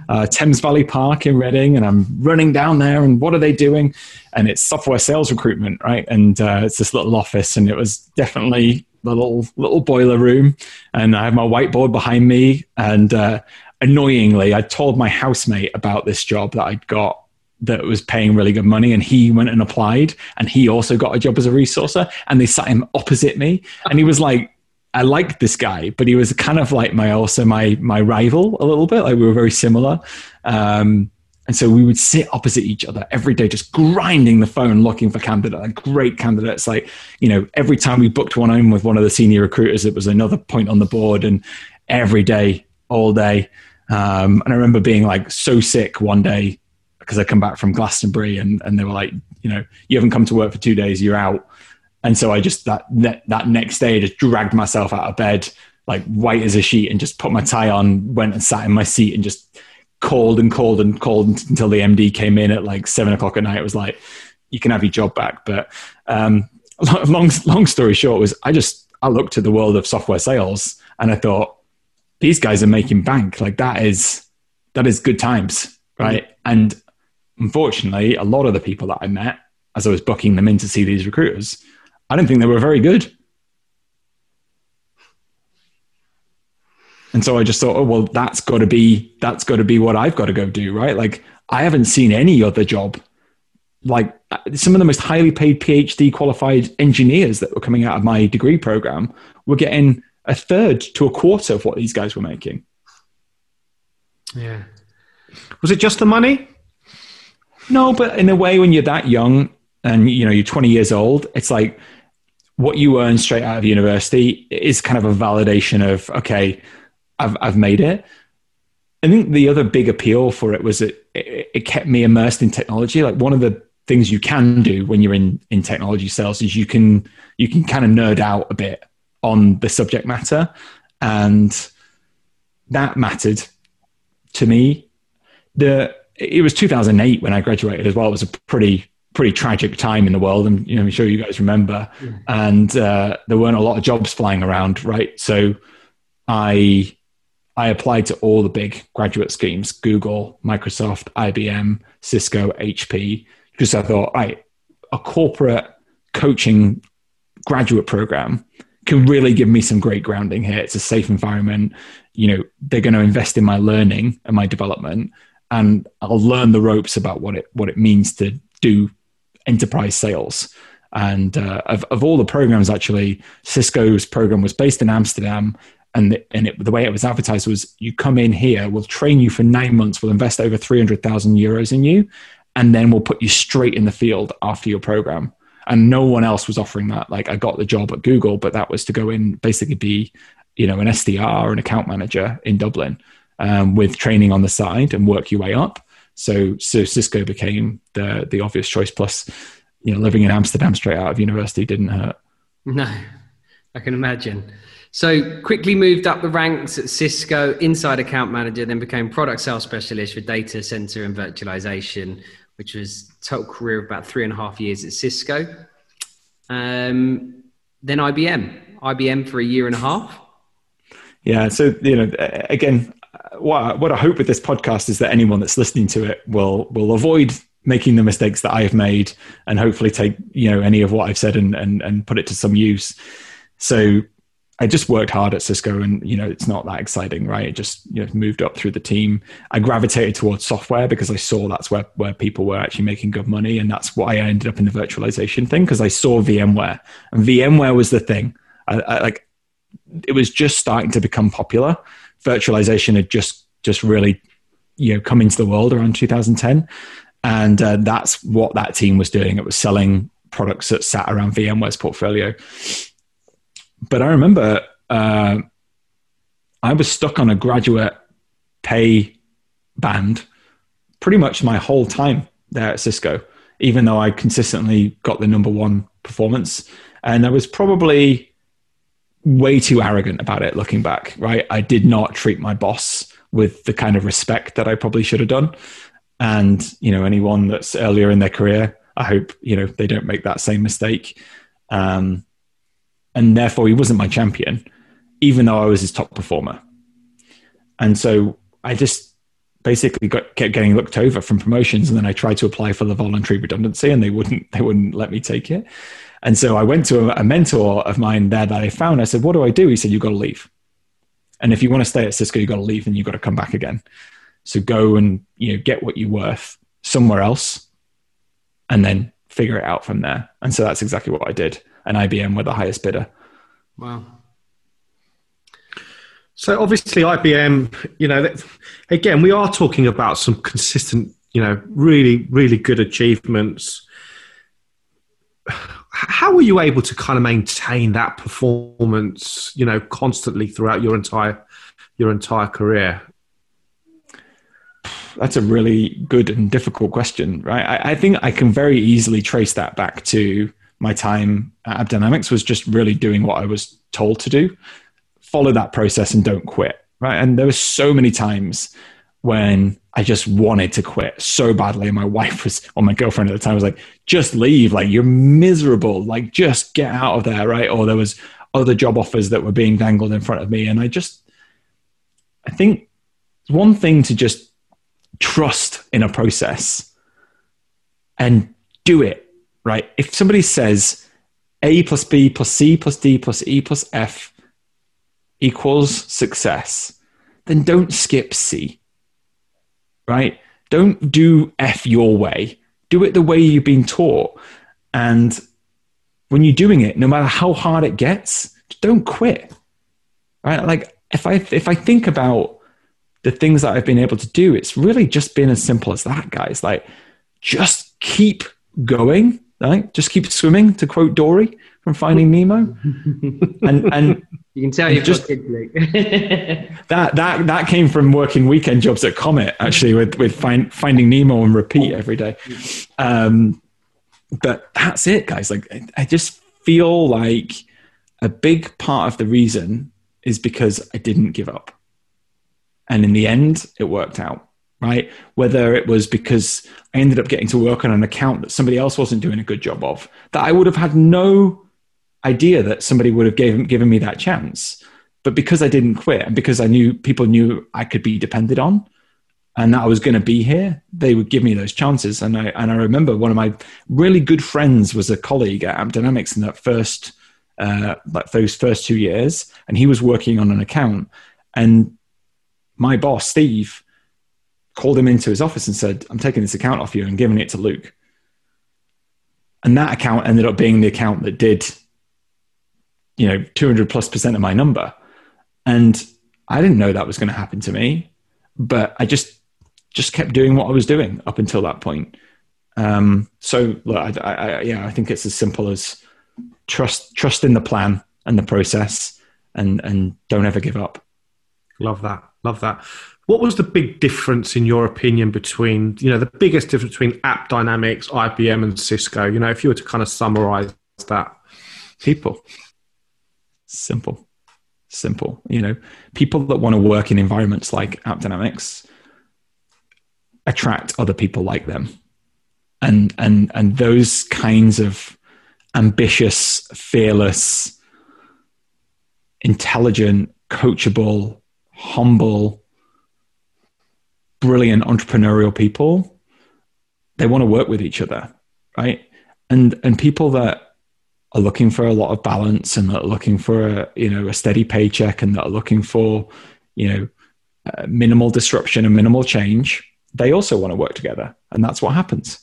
uh, Thames Valley Park in Reading, and I'm running down there, and what are they doing? And it's software sales recruitment, right? And uh, it's this little office, and it was definitely the little little boiler room, and I have my whiteboard behind me, and uh, annoyingly, I told my housemate about this job that I'd got, that was paying really good money, and he went and applied, and he also got a job as a resourcer, and they sat him opposite me, and he was like, I liked this guy, but he was kind of like my, also my, my rival a little bit. Like we were very similar. Um, and so we would sit opposite each other every day, just grinding the phone, looking for candidates, like great candidates. Like, you know, every time we booked one in with one of the senior recruiters, it was another point on the board, and every day, all day. Um, and I remember being like so sick one day, because I come back from Glastonbury, and, and they were like, you know, you haven't come to work for two days, you're out. And so I just, that, that, that next day, I just dragged myself out of bed, like white as a sheet, and just put my tie on, went and sat in my seat, and just called and called and called until the M D came in at like seven o'clock at night. It was like, you can have your job back. But um, long, long story short was I just, I looked at the world of software sales and I thought, these guys are making bank. Like that is, that is good times. Right. Mm-hmm. And unfortunately, a lot of the people that I met as I was booking them in to see these recruiters, I don't think they were very good. And so I just thought, oh, well, that's got to be, that's got to be what I've got to go do, right? Like I haven't seen any other job. Like some of the most highly paid PhD qualified engineers that were coming out of my degree program were getting a third to a quarter of what these guys were making. Yeah. Was it just the money? No, but in a way, when you're that young and, you know, you're twenty years old, it's like what you earn straight out of university is kind of a validation of, okay, I've I've made it. I think the other big appeal for it was it, it, it kept me immersed in technology. Like, one of the things you can do when you're in, in technology sales is you can, you can kind of nerd out a bit on the subject matter. And that mattered to me. The, it was two thousand eight when I graduated as well. It was a pretty, pretty tragic time in the world. And, you know, I'm sure you guys remember, yeah. and uh, there weren't a lot of jobs flying around. Right. So I, I applied to all the big graduate schemes, Google, Microsoft, I B M, Cisco, H P, because I thought, right, a corporate coaching graduate program can really give me some great grounding here. It's a safe environment. You know, they're going to invest in my learning and my development, and I'll learn the ropes about what it, what it means to do enterprise sales. And uh, of, of all the programs, actually, Cisco's program was based in Amsterdam. And the, and it, the way it was advertised was, you come in here, we'll train you for nine months, we'll invest over three hundred thousand euros in you, and then we'll put you straight in the field after your program. And no one else was offering that. Like, I got the job at Google, but that was to go in, basically be, you know, an S D R, an account manager in Dublin, um, with training on the side and work your way up. So, so Cisco became the the obvious choice. Plus, you know, living in Amsterdam straight out of university didn't hurt. No, I can imagine. So quickly moved up the ranks at Cisco, inside account manager, then became product sales specialist for data center and virtualization, which was a total career of about three and a half years at Cisco. Um, then I B M, I B M for a year and a half. Yeah. So, you know, again, what I, what I hope with this podcast is that anyone that's listening to it will, will avoid making the mistakes that I've made, and hopefully take, you know, any of what I've said and, and, and put it to some use. So, I just worked hard at Cisco, and, you know, it's not that exciting, right? It just, you know, moved up through the team. I gravitated towards software because I saw that's where, where people were actually making good money. And that's why I ended up in the virtualization thing, because I saw VMware, and VMware was the thing. I, I like, it was just starting to become popular. Virtualization had just, just really, you know, come into the world around two thousand ten. And uh, that's what that team was doing. It was selling products that sat around VMware's portfolio. But I remember uh, I was stuck on a graduate pay band pretty much my whole time there at Cisco, even though I consistently got the number one performance. And I was probably way too arrogant about it looking back, right? I did not treat my boss with the kind of respect that I probably should have done. And, you know, anyone that's earlier in their career, I hope, you know, they don't make that same mistake. Um And therefore, he wasn't my champion, even though I was his top performer. And so I just basically got, kept getting looked over from promotions. And then I tried to apply for the voluntary redundancy, and they wouldn't, they wouldn't let me take it. And so I went to a, a mentor of mine there that I found. I said, what do I do? He said, you've got to leave. And if you want to stay at Cisco, you've got to leave, and you've got to come back again. So go and, you know, get what you're worth somewhere else, and then figure it out from there. And so that's exactly what I did. And I B M were the highest bidder. Wow. So obviously I B M, you know, again, we are talking about some consistent, you know, really, really good achievements. How were you able to kind of maintain that performance, you know, constantly throughout your entire, your entire career? That's a really good and difficult question, right? I, I think I can very easily trace that back to my time at AppDynamics, was just really doing what I was told to do, follow that process and don't quit, right? And there were so many times when I just wanted to quit so badly. And my wife was, or my girlfriend at the time was like, just leave, like you're miserable, like just get out of there, right? Or there was other job offers that were being dangled in front of me. And I just, I think it's one thing to just trust in a process and do it. Right? If somebody says A plus B plus C plus D plus E plus F equals success, then don't skip C, right? Don't do F your way. Do it the way you've been taught. And when you're doing it, no matter how hard it gets, don't quit, right? Like if I, if I think about the things that I've been able to do, it's really just been as simple as that, guys. Like just keep going. Right? Just keep swimming, to quote Dory, from Finding Nemo, and and you can tell you've just that that that came from working weekend jobs at Comet, actually, with with find, Finding Nemo and repeat every day. Um, but that's it, guys. Like I, I just feel like a big part of the reason is because I didn't give up, and in the end, it worked out. Right? Whether it was because I ended up getting to work on an account that somebody else wasn't doing a good job of, that I would have had no idea that somebody would have gave, given me that chance. But because I didn't quit and because I knew people knew I could be depended on and that I was going to be here, they would give me those chances. And I, and I remember one of my really good friends was a colleague at AppDynamics in that first, uh, like those first two years. And he was working on an account, and my boss, Steve, called him into his office and said, I'm taking this account off you and giving it to Luke. And that account ended up being the account that did, you know, two hundred plus percent of my number. And I didn't know that was going to happen to me, but I just, just kept doing what I was doing up until that point. Um, so I, I, I, yeah, I think it's as simple as trust, trust in the plan and the process, and, and don't ever give up. Love that. Love that. What was the big difference, in your opinion, between, you know, the biggest difference between AppDynamics, I B M and Cisco? You know, if you were to kind of summarize that. People. Simple. Simple. You know, people that want to work in environments like AppDynamics attract other people like them. And, and, and those kinds of ambitious, fearless, intelligent, coachable, humble, brilliant entrepreneurial people, they want to work with each other, right? And and people that are looking for a lot of balance and that are looking for a, you know, a steady paycheck and that are looking for, you know, uh, minimal disruption and minimal change, they also want to work together. And that's what happens.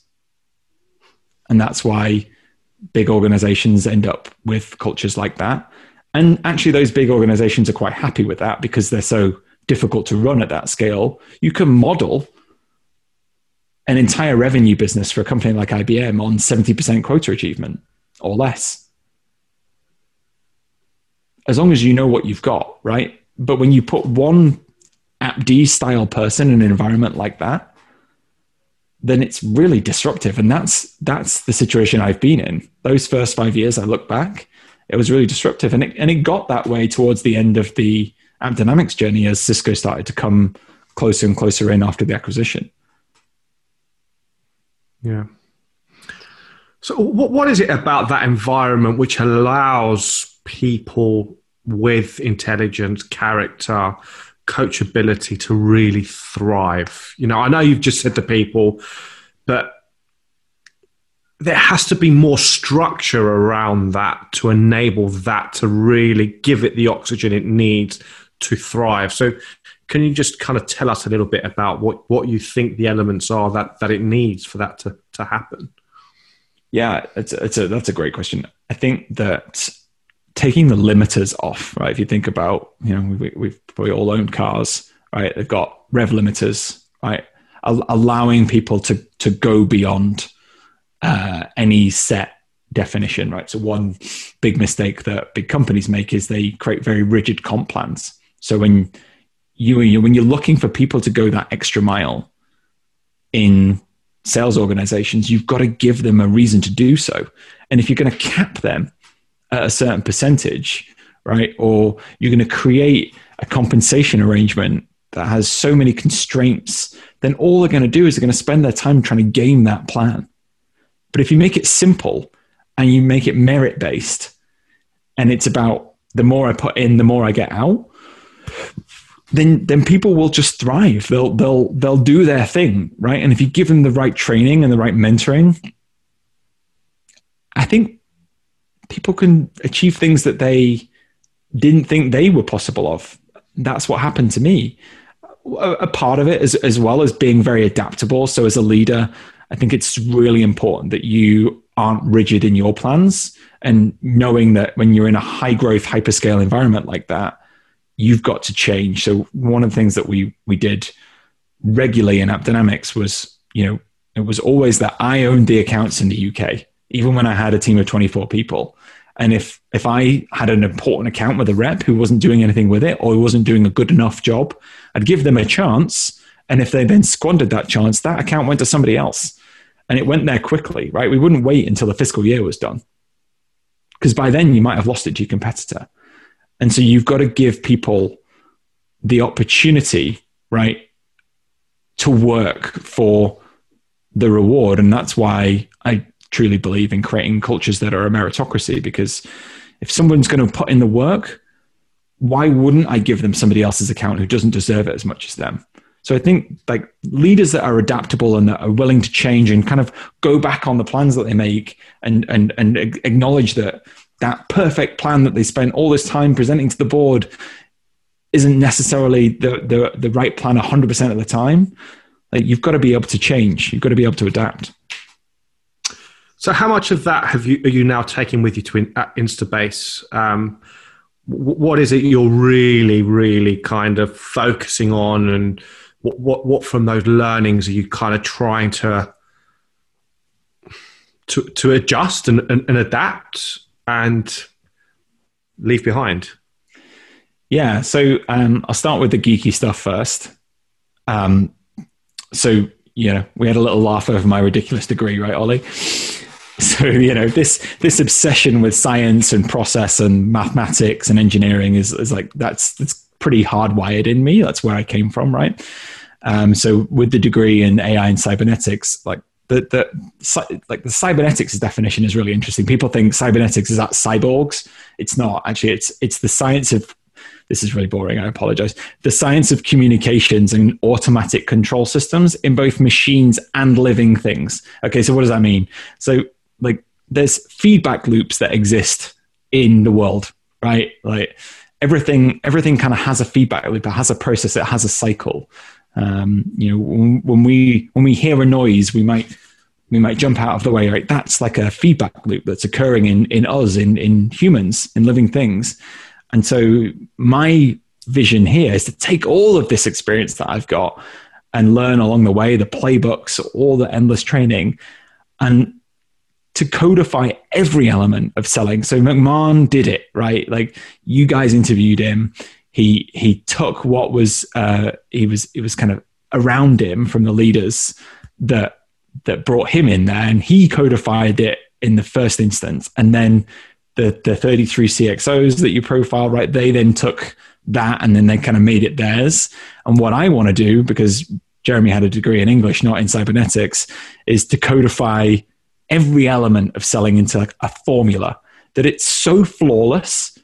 And that's why big organizations end up with cultures like that. And actually those big organizations are quite happy with that because they're so difficult to run at that scale. You can model an entire revenue business for a company like I B M on seventy percent quota achievement or less. As long as you know what you've got, right? But when you put one AppD style person in an environment like that, then it's really disruptive. And that's, that's the situation I've been in. Those first five years, I look back, it was really disruptive. And it, and it got that way towards the end of the AppDynamics journey as Cisco started to come closer and closer in after the acquisition. Yeah. So what what is it about that environment which allows people with intelligence, character, coachability to really thrive? You know, I know you've just said the people, but there has to be more structure around that to enable that to really give it the oxygen it needs to thrive. So can you just kind of tell us a little bit about what, what you think the elements are that, that it needs for that to, to happen? Yeah, it's, it's a, that's a great question. I think that taking the limiters off, right? If you think about, you know, we, we've probably all owned cars, right? They've got rev limiters, right? Al- allowing people to, to go beyond uh, any set definition, right? So one big mistake that big companies make is they create very rigid comp plans. So when you, when you're looking for people to go that extra mile in sales organizations, you've got to give them a reason to do so. And if you're going to cap them at a certain percentage, right? Or you're going to create a compensation arrangement that has so many constraints, then all they're going to do is they're going to spend their time trying to game that plan. But if you make it simple, and you make it merit-based, and it's about the more I put in, the more I get out, then then people will just thrive. They'll they'll they'll do their thing, right? And if you give them the right training and the right mentoring, I think people can achieve things that they didn't think they were possible of. That's what happened to me. A part of it is, as well as being very adaptable. So as a leader, I think it's really important that you aren't rigid in your plans, and knowing that when you're in a high growth, hyperscale environment like that, you've got to change. So one of the things that we, we did regularly in AppDynamics was, you know, it was always that I owned the accounts in the U K, even when I had a team of twenty-four people. And if if I had an important account with a rep who wasn't doing anything with it, or who wasn't doing a good enough job, I'd give them a chance. And if they then squandered that chance, that account went to somebody else. And it went there quickly, right? We wouldn't wait until the fiscal year was done, because by then you might have lost it to your competitor. And so you've got to give people the opportunity, right, to work for the reward. And that's why I truly believe in creating cultures that are a meritocracy, because if someone's going to put in the work, why wouldn't I give them somebody else's account who doesn't deserve it as much as them? So I think like leaders that are adaptable and that are willing to change and kind of go back on the plans that they make and and and acknowledge that that perfect plan that they spent all this time presenting to the board isn't necessarily the the, the right plan one hundred percent of the time. Like you've got to be able to change. You've got to be able to adapt. So how much of that have you are you now taking with you to in, uh, Instabase? Um, w- what is it you're really, really kind of focusing on, and What, what what from those learnings are you kind of trying to to, to adjust and, and, and adapt and leave behind? Yeah, so um, I'll start with the geeky stuff first. Um, so, you know, we had a little laugh over my ridiculous degree, right, Ollie? So, you know, this this obsession with science and process and mathematics and engineering is, is like, that's, that's pretty hardwired in me. That's where I came from, right? Um, so with the degree in A I and cybernetics, like the, the like the cybernetics definition is really interesting. People think cybernetics is at cyborgs. It's not. Actually, it's it's the science of, this is really boring, I apologize, the science of communications and automatic control systems in both machines and living things. Okay, so what does that mean? So like there's feedback loops that exist in the world, right? Like Everything, everything kind of has a feedback loop. It has a process. It has a cycle. Um, you know, when, when we when we hear a noise, we might we might jump out of the way. Right, that's like a feedback loop that's occurring in in us, in in humans, in living things. And so my vision here is to take all of this experience that I've got and learn along the way, the playbooks, all the endless training, and to codify every element of selling. So McMahon did it, right? Like you guys interviewed him. He he took what was uh, he was it was kind of around him from the leaders that that brought him in there, and he codified it in the first instance. And then the the thirty-three C X Os that you profile, right? They then took that and then they kind of made it theirs. And what I want to do, because Jeremy had a degree in English, not in cybernetics, is to codify every element of selling into like a formula that it's so flawless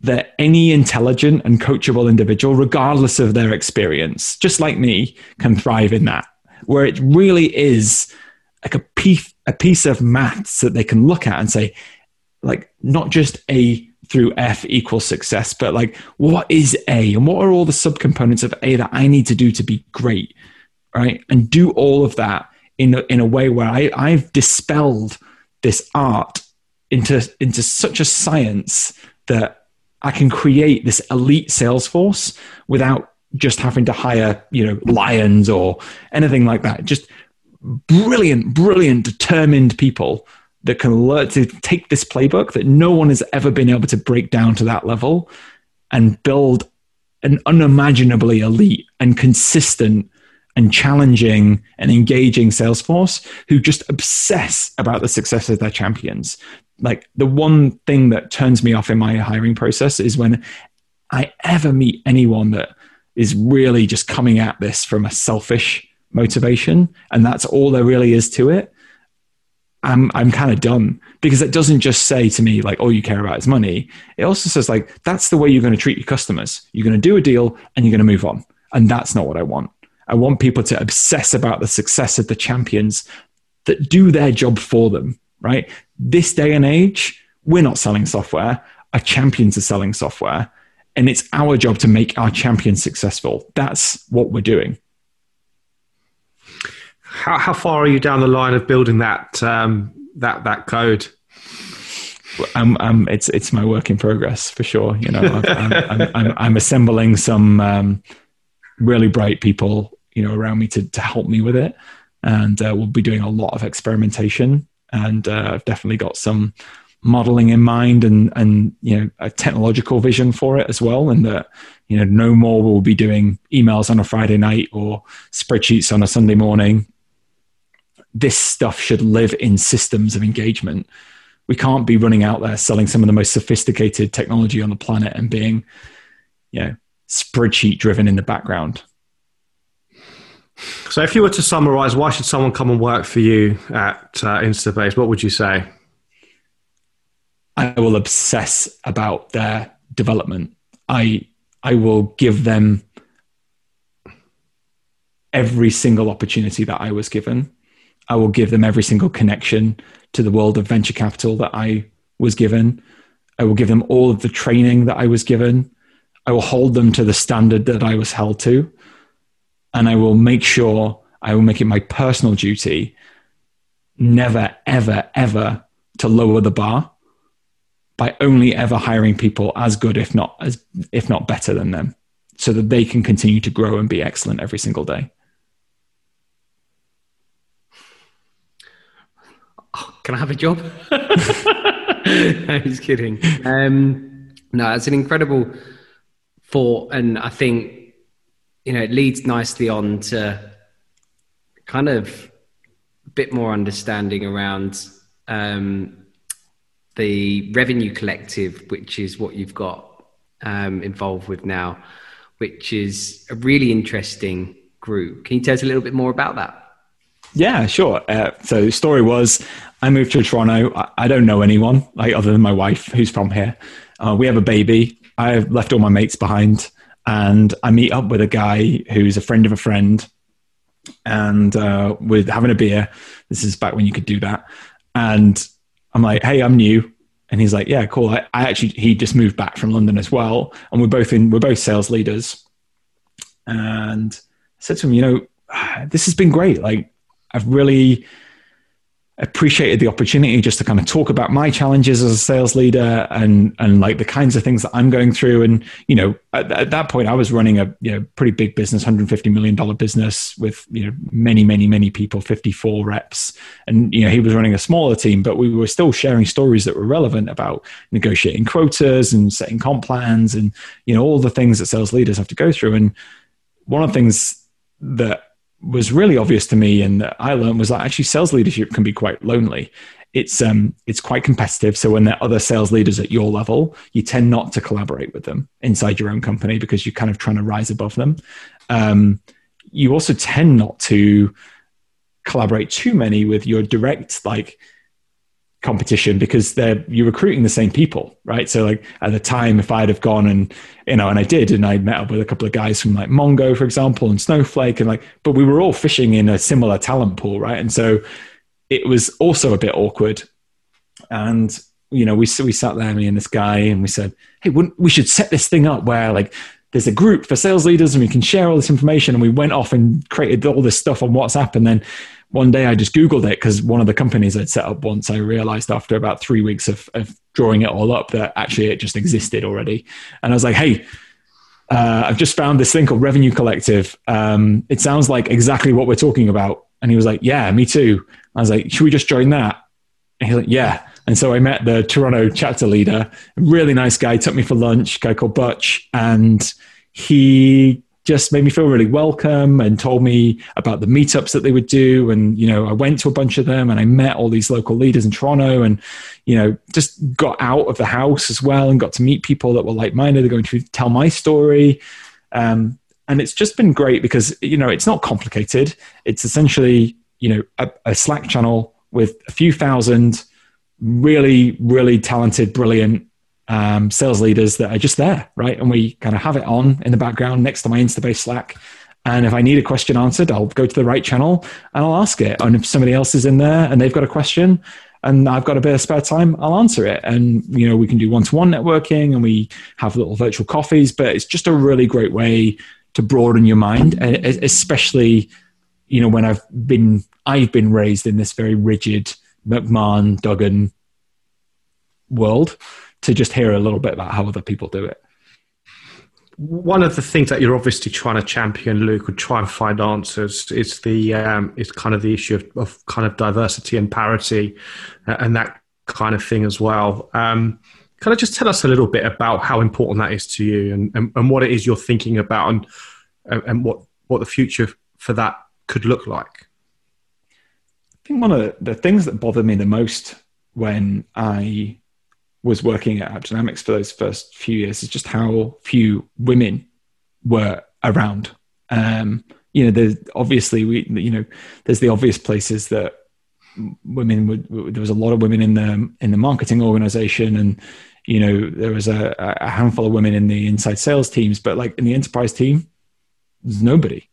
that any intelligent and coachable individual, regardless of their experience, just like me, can thrive in that, where it really is like a piece, a piece of maths that they can look at and say, like, not just A through F equals success, but like, what is A and what are all the subcomponents of A that I need to do to be great, right? And do all of that in a, in a way where I, I've dispelled this art into, into such a science that I can create this elite sales force without just having to hire, you know, lions or anything like that. Just brilliant, brilliant, determined people that can learn to take this playbook that no one has ever been able to break down to that level and build an unimaginably elite and consistent and challenging and engaging salesforce who just obsess about the success of their champions. Like the one thing that turns me off in my hiring process is when I ever meet anyone that is really just coming at this from a selfish motivation, and that's all there really is to it. I'm I'm kind of done, because it doesn't just say to me like, all you care about is money. It also says like, that's the way you're going to treat your customers. You're going to do a deal and you're going to move on. And that's not what I want. I want people to obsess about the success of the champions that do their job for them, right? This day and age, we're not selling software. Our champions are selling software. And it's our job to make our champions successful. That's what we're doing. How, how far are you down the line of building that um, that that code? I'm, I'm, it's it's my work in progress for sure. You know, I'm, I'm, I'm, I'm, I'm assembling some um, really bright people, you know, around me to, to help me with it. And uh, we'll be doing a lot of experimentation. And uh, I've definitely got some modeling in mind and, and, you know, a technological vision for it as well. And that, you know, no more will be doing emails on a Friday night or spreadsheets on a Sunday morning. This stuff should live in systems of engagement. We can't be running out there selling some of the most sophisticated technology on the planet and being, you know, spreadsheet driven in the background. So if you were to summarize, why should someone come and work for you at uh, Instabase? What would you say? I will obsess about their development. I I will give them every single opportunity that I was given. I will give them every single connection to the world of venture capital that I was given. I will give them all of the training that I was given. I will hold them to the standard that I was held to. And I will make sure, I will make it my personal duty, never, ever, ever to lower the bar by only ever hiring people as good, if not as, if not better than them, so that they can continue to grow and be excellent every single day. Oh, can I have a job? No, just kidding. Um, no, it's an incredible thought, and I think, you know, it leads nicely on to kind of a bit more understanding around um, the Revenue Collective, which is what you've got um, involved with now, which is a really interesting group. Can you tell us a little bit more about that? Yeah, sure. Uh, so the story was, I moved to Toronto. I, I don't know anyone, like, other than my wife, who's from here. Uh, we have a baby. I've left all my mates behind. And I meet up with a guy who's a friend of a friend, and uh, we're having a beer. This is back when you could do that. And I'm like, hey, I'm new. And he's like, yeah, cool. I, I actually, he just moved back from London as well. And we're both in, we're both sales leaders. And I said to him, you know, this has been great. Like, I've really appreciated the opportunity just to kind of talk about my challenges as a sales leader and, and like the kinds of things that I'm going through. And, you know, at, at that point I was running a you know, pretty big business, one hundred fifty million dollars business with, you know, many, many, many people, fifty-four reps. And, you know, he was running a smaller team, but we were still sharing stories that were relevant about negotiating quotas and setting comp plans and, you know, all the things that sales leaders have to go through. And one of the things that was really obvious to me and that I learned was that actually sales leadership can be quite lonely. It's um it's quite competitive. So when there are other sales leaders at your level, you tend not to collaborate with them inside your own company because you're kind of trying to rise above them. Um, you also tend not to collaborate too many with your direct like competition because they're you're recruiting the same people, right? So like at the time, if I'd have gone and, you know, and I did, and I met up with a couple of guys from like Mongo, for example, and Snowflake, and like, but we were all fishing in a similar talent pool, right? And so it was also a bit awkward. And, you know, we we sat there, me and this guy, and we said, hey, wouldn't, we should set this thing up where like there's a group for sales leaders and we can share all this information. And we went off and created all this stuff on WhatsApp. And then one day I just Googled it because one of the companies I'd set up once, I realized after about three weeks of, of drawing it all up that actually it just existed already. And I was like, hey, uh, I've just found this thing called Revenue Collective. Um, it sounds like exactly what we're talking about. And he was like, yeah, me too. I was like, should we just join that? And he was like, yeah. And so I met the Toronto chapter leader, a really nice guy, took me for lunch, a guy called Butch. And he just made me feel really welcome and told me about the meetups that they would do. And, you know, I went to a bunch of them and I met all these local leaders in Toronto and, you know, just got out of the house as well and got to meet people that were like-minded. They're going to tell my story. Um, and it's just been great because, you know, it's not complicated. It's essentially, you know, a, a Slack channel with a few thousand really, really talented, brilliant um, sales leaders that are just there, right? And we kind of have it on in the background next to my Instabase Slack. And if I need a question answered, I'll go to the right channel and I'll ask it. And if somebody else is in there and they've got a question and I've got a bit of spare time, I'll answer it. And, you know, we can do one-to-one networking and we have little virtual coffees, but it's just a really great way to broaden your mind, especially, you know, when I've been, I've been raised in this very rigid McMahon, Duggan world, to just hear a little bit about how other people do it. One of the things that you're obviously trying to champion, Luke, or try and find answers, is the um, it's kind of the issue of, of kind of diversity and parity, uh, and that kind of thing as well. Um, can I just tell us a little bit about how important that is to you, and, and, and what it is you're thinking about, and and what, what the future for that could look like? I think one of the things that bothered me the most when I was working at AppDynamics for those first few years is just how few women were around. Um, you know, there's obviously, we, you know, there's the obvious places that women would, there was a lot of women in the, in the marketing organization. And, you know, there was a, a handful of women in the inside sales teams, but like in the enterprise team, there's nobody.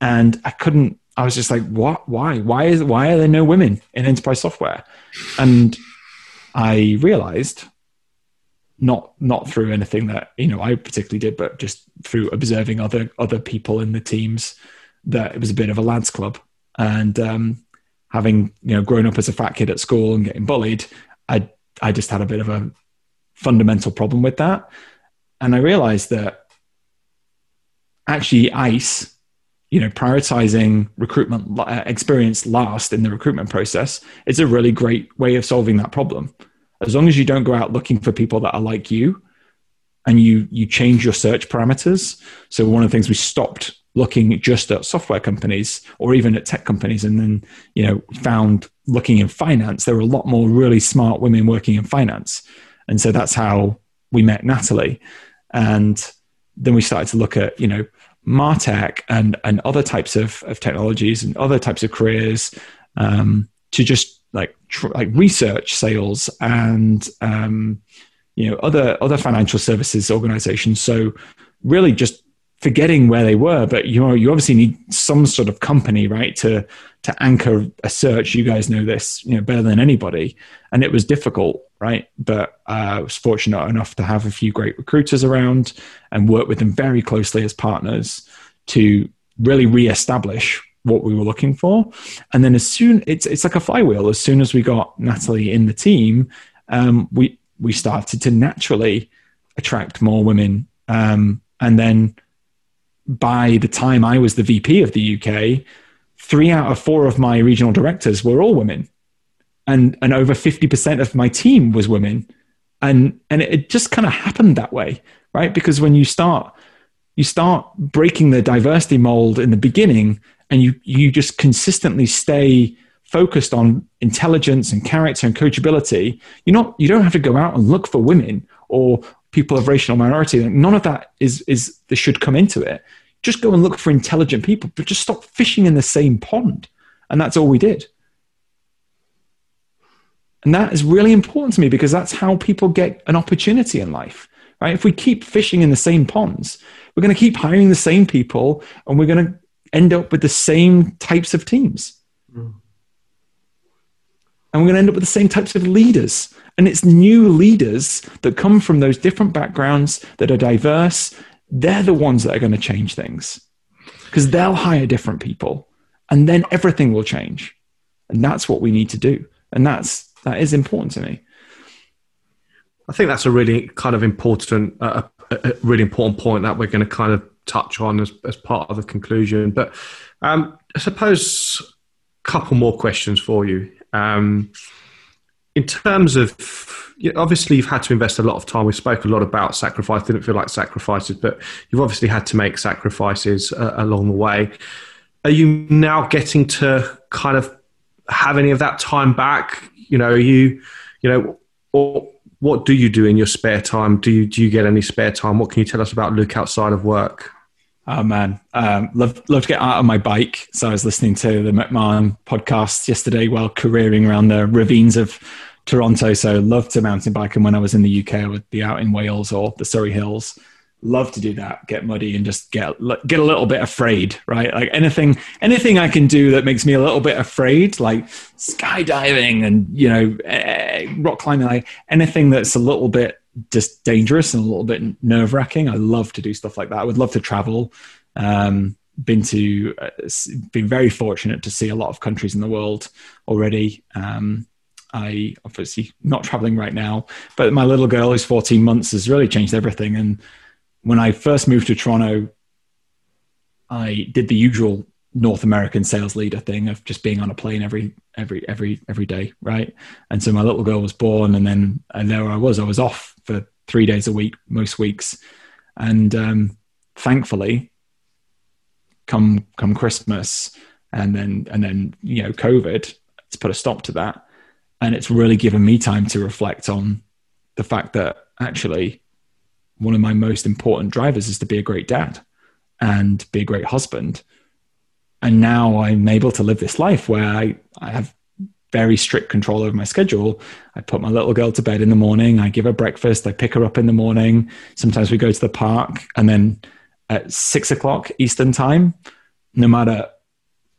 And I couldn't, I was just like, what, why, why is, why are there no women in enterprise software? And I realized, not, not through anything that, you know, I particularly did, but just through observing other, other people in the teams, that it was a bit of a lads club. And, um, having, you know, grown up as a fat kid at school and getting bullied, I, I just had a bit of a fundamental problem with that. And I realized that actually ICE, you know, prioritizing recruitment experience last in the recruitment process, is a really great way of solving that problem. As long as you don't go out looking for people that are like you, and you, you change your search parameters. So one of the things, we stopped looking just at software companies or even at tech companies. And then, you know, found looking in finance, there were a lot more really smart women working in finance. And so that's how we met Natalie. And then we started to look at, you know, MarTech and, and other types of, of technologies and other types of careers, um, to just like, tr- like research sales and, um, you know, other, other financial services organizations. So really just forgetting where they were, but you know, you obviously need some sort of company, right, to to anchor a search. You guys know this, you know, better than anybody, and it was difficult, right? But uh, I was fortunate enough to have a few great recruiters around and work with them very closely as partners to really reestablish what we were looking for. And then as soon, it's it's like a flywheel. As soon as we got Natalie in the team, um, we we started to naturally attract more women, um, and then. By the time I was the V P of the U K, three out of four of my regional directors were all women, and and over fifty percent of my team was women, and and it just kind of happened that way, right? Because when you start you start breaking the diversity mold in the beginning, and you you just consistently stay focused on intelligence and character and coachability, you're not you don't have to go out and look for women or people of racial minority. None of that is, is that should come into it. Just go and look for intelligent people, but just stop fishing in the same pond. And that's all we did. And that is really important to me, because that's how people get an opportunity in life, right? If we keep fishing in the same ponds, we're going to keep hiring the same people, and we're going to end up with the same types of teams. Mm. And we're going to end up with the same types of leaders. And it's new leaders that come from those different backgrounds that are diverse. They're the ones that are going to change things, because they'll hire different people, and then everything will change. And that's what we need to do. And that's, that is important to me. I think that's a really kind of important, uh, a really important point that we're going to kind of touch on as, as part of the conclusion. But um, I suppose a couple more questions for you. Um, in terms of, you know, obviously you've had to invest a lot of time. We spoke a lot about sacrifice. Didn't feel like sacrifices, but you've obviously had to make sacrifices uh, along the way. Are you now getting to kind of have any of that time back? You know, are you, you know, or what do you do in your spare time? Do you, do you get any spare time? What can you tell us about Luke outside of work? Oh man, um, love, love to get out on my bike. So I was listening to the McMahon podcast yesterday while careering around the ravines of Toronto. So love to mountain bike. And when I was in the U K, I would be out in Wales or the Surrey Hills. Love to do that, get muddy and just get, get a little bit afraid, right? Like anything, anything I can do that makes me a little bit afraid, like skydiving and, you know, eh, rock climbing, like anything that's a little bit just dangerous and a little bit nerve wracking. I love to do stuff like that. I would love to travel. Um, been to, uh, been very fortunate to see a lot of countries in the world already. Um, I obviously not traveling right now, but my little girl who's fourteen months has really changed everything. And when I first moved to Toronto, I did the usual North American sales leader thing of just being on a plane every every every every day, right? And so my little girl was born, and then and there I was. I was off for three days a week most weeks, and um, thankfully, come come Christmas, and then and then you know COVID has put a stop to that, and it's really given me time to reflect on the fact that actually one of my most important drivers is to be a great dad and be a great husband. And now I'm able to live this life where I, I have very strict control over my schedule. I put my little girl to bed in the morning. I give her breakfast. I pick her up in the morning. Sometimes we go to the park. And then at six o'clock Eastern time, no matter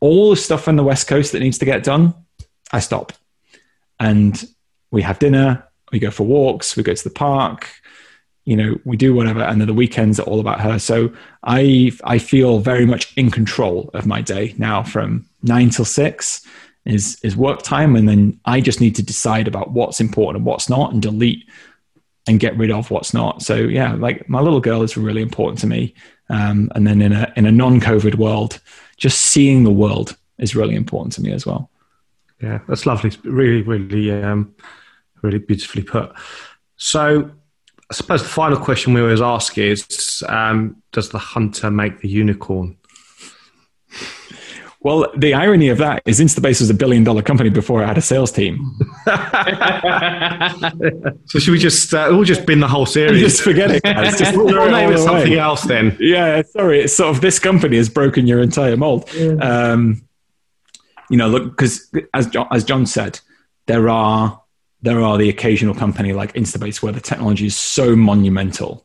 all the stuff on the West Coast that needs to get done, I stop. And we have dinner. We go for walks. We go to the park. You know, we do whatever, and then the weekends are all about her. So I I feel very much in control of my day now. From nine till six is is work time, and then I just need to decide about what's important and what's not, and delete and get rid of what's not. So yeah, like my little girl is really important to me. Um, and then in a in a non-COVID world, just seeing the world is really important to me as well. Yeah, that's lovely. Really, really, um, really beautifully put. So, I suppose the final question we always ask is, um, does the hunter make the unicorn? Well, the irony of that is Instabase was a billion dollar company before I had a sales team. So should we just, uh, we'll just bin the whole series. Just forget it. Guys. Just we'll we'll name it something else then. Yeah, sorry. It's sort of, this company has broken your entire mold. Yeah. Um, you know, look, because as John, as John said, there are, There are the occasional company like Instabase where the technology is so monumental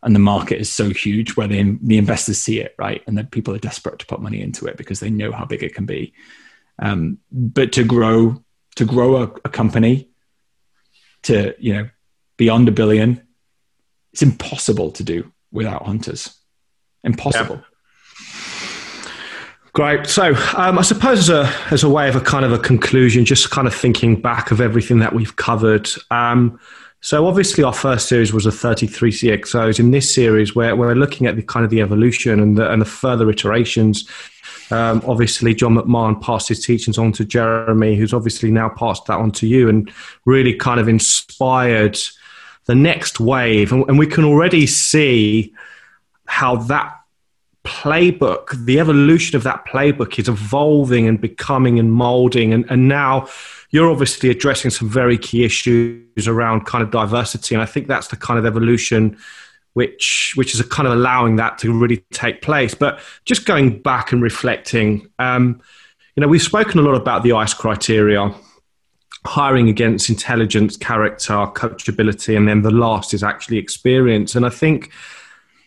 and the market is so huge where they, the investors see it, right? And that people are desperate to put money into it because they know how big it can be. Um, but to grow, to grow a, a company to, you know, beyond a billion, it's impossible to do without hunters. Impossible. Yeah. Great. So um, I suppose as a, as a way of a kind of a conclusion, just kind of thinking back of everything that we've covered. Um, so obviously our first series was the thirty-three C X Os. In this series, where we're looking at the kind of the evolution and the, and the further iterations. Um, obviously, John McMahon passed his teachings on to Jeremy, who's obviously now passed that on to you and really kind of inspired the next wave. And, and we can already see how that playbook, the evolution of that playbook is evolving and becoming and molding. And, and now you're obviously addressing some very key issues around kind of diversity. And I think that's the kind of evolution which which is a kind of allowing that to really take place. But just going back and reflecting, um, you know, we've spoken a lot about the ICE criteria, hiring against intelligence, character, coachability, and then the last is actually experience. And I think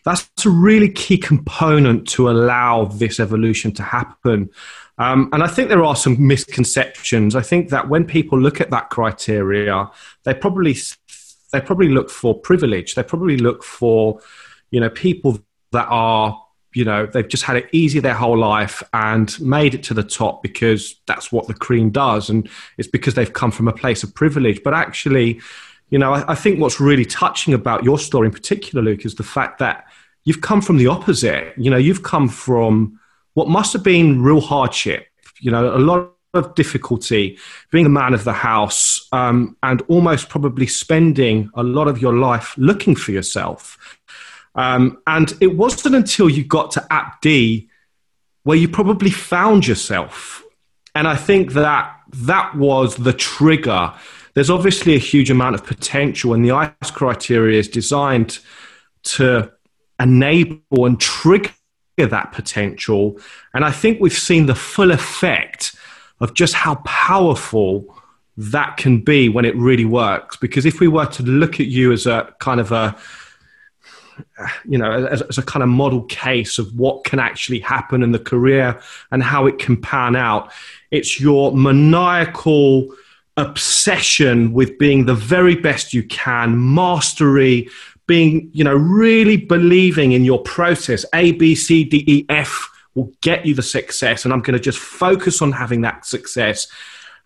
that's a really key component to allow this evolution to happen. Um, and I think there are some misconceptions. I think that when people look at that criteria, they probably they probably look for privilege. They probably look for, you know, people that are, you know, they've just had it easy their whole life and made it to the top because that's what the cream does. And it's because they've come from a place of privilege. But actually, you know, I, I think what's really touching about your story in particular, Luke, is the fact that you've come from the opposite. You know, you've come from what must have been real hardship, you know, a lot of difficulty, being a man of the house, um, and almost probably spending a lot of your life looking for yourself. Um, and it wasn't until you got to AppD where you probably found yourself. And I think that that was the trigger. There's obviously a huge amount of potential, and the ICE criteria is designed to enable and trigger that potential. And I think we've seen the full effect of just how powerful that can be when it really works. Because if we were to look at you as a kind of a, you know, as, as a kind of model case of what can actually happen in the career and how it can pan out, it's your maniacal obsession with being the very best you can, mastery, being, you know, really believing in your process. A, B, C, D, E, F will get you the success. And I'm going to just focus on having that success.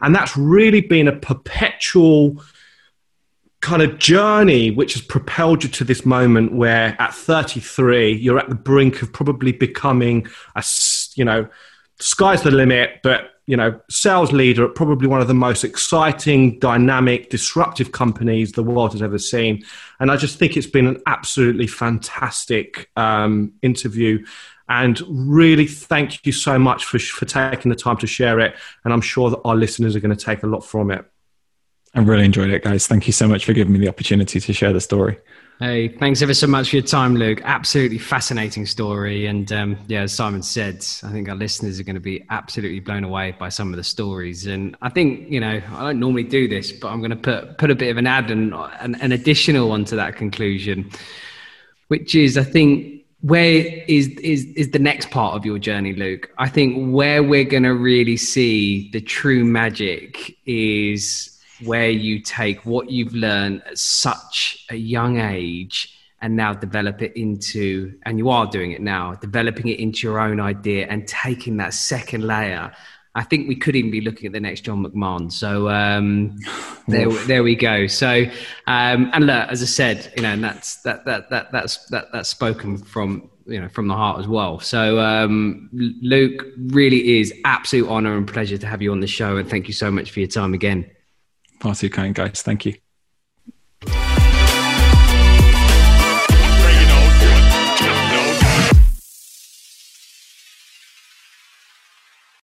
And that's really been a perpetual kind of journey, which has propelled you to this moment where at thirty-three, you're at the brink of probably becoming a, you know, sky's the limit, but, you know, sales leader at probably one of the most exciting, dynamic, disruptive companies the world has ever seen. And I just think it's been an absolutely fantastic um, interview. And really thank you so much for, for taking the time to share it. And I'm sure that our listeners are going to take a lot from it. I really enjoyed it, guys. Thank you so much for giving me the opportunity to share the story. Hey, thanks ever so much for your time, Luke. Absolutely fascinating story. And um, yeah, as Simon said, I think our listeners are going to be absolutely blown away by some of the stories. And I think, you know, I don't normally do this, but I'm going to put, put a bit of an add and an, an additional one to that conclusion, which is, I think, where is, is, is the next part of your journey, Luke? I think where we're going to really see the true magic is where you take what you've learned at such a young age and now develop it into, and you are doing it now, developing it into your own idea and taking that second layer. I think we could even be looking at the next John McMahon. So um, there, there we go. So, um, and look, as I said, you know, and that's, that, that, that, that's, that, that's spoken from, you know, from the heart as well. So um, Luke, really is absolute honor and pleasure to have you on the show. And thank you so much for your time again. Far too kind, guys. Thank you.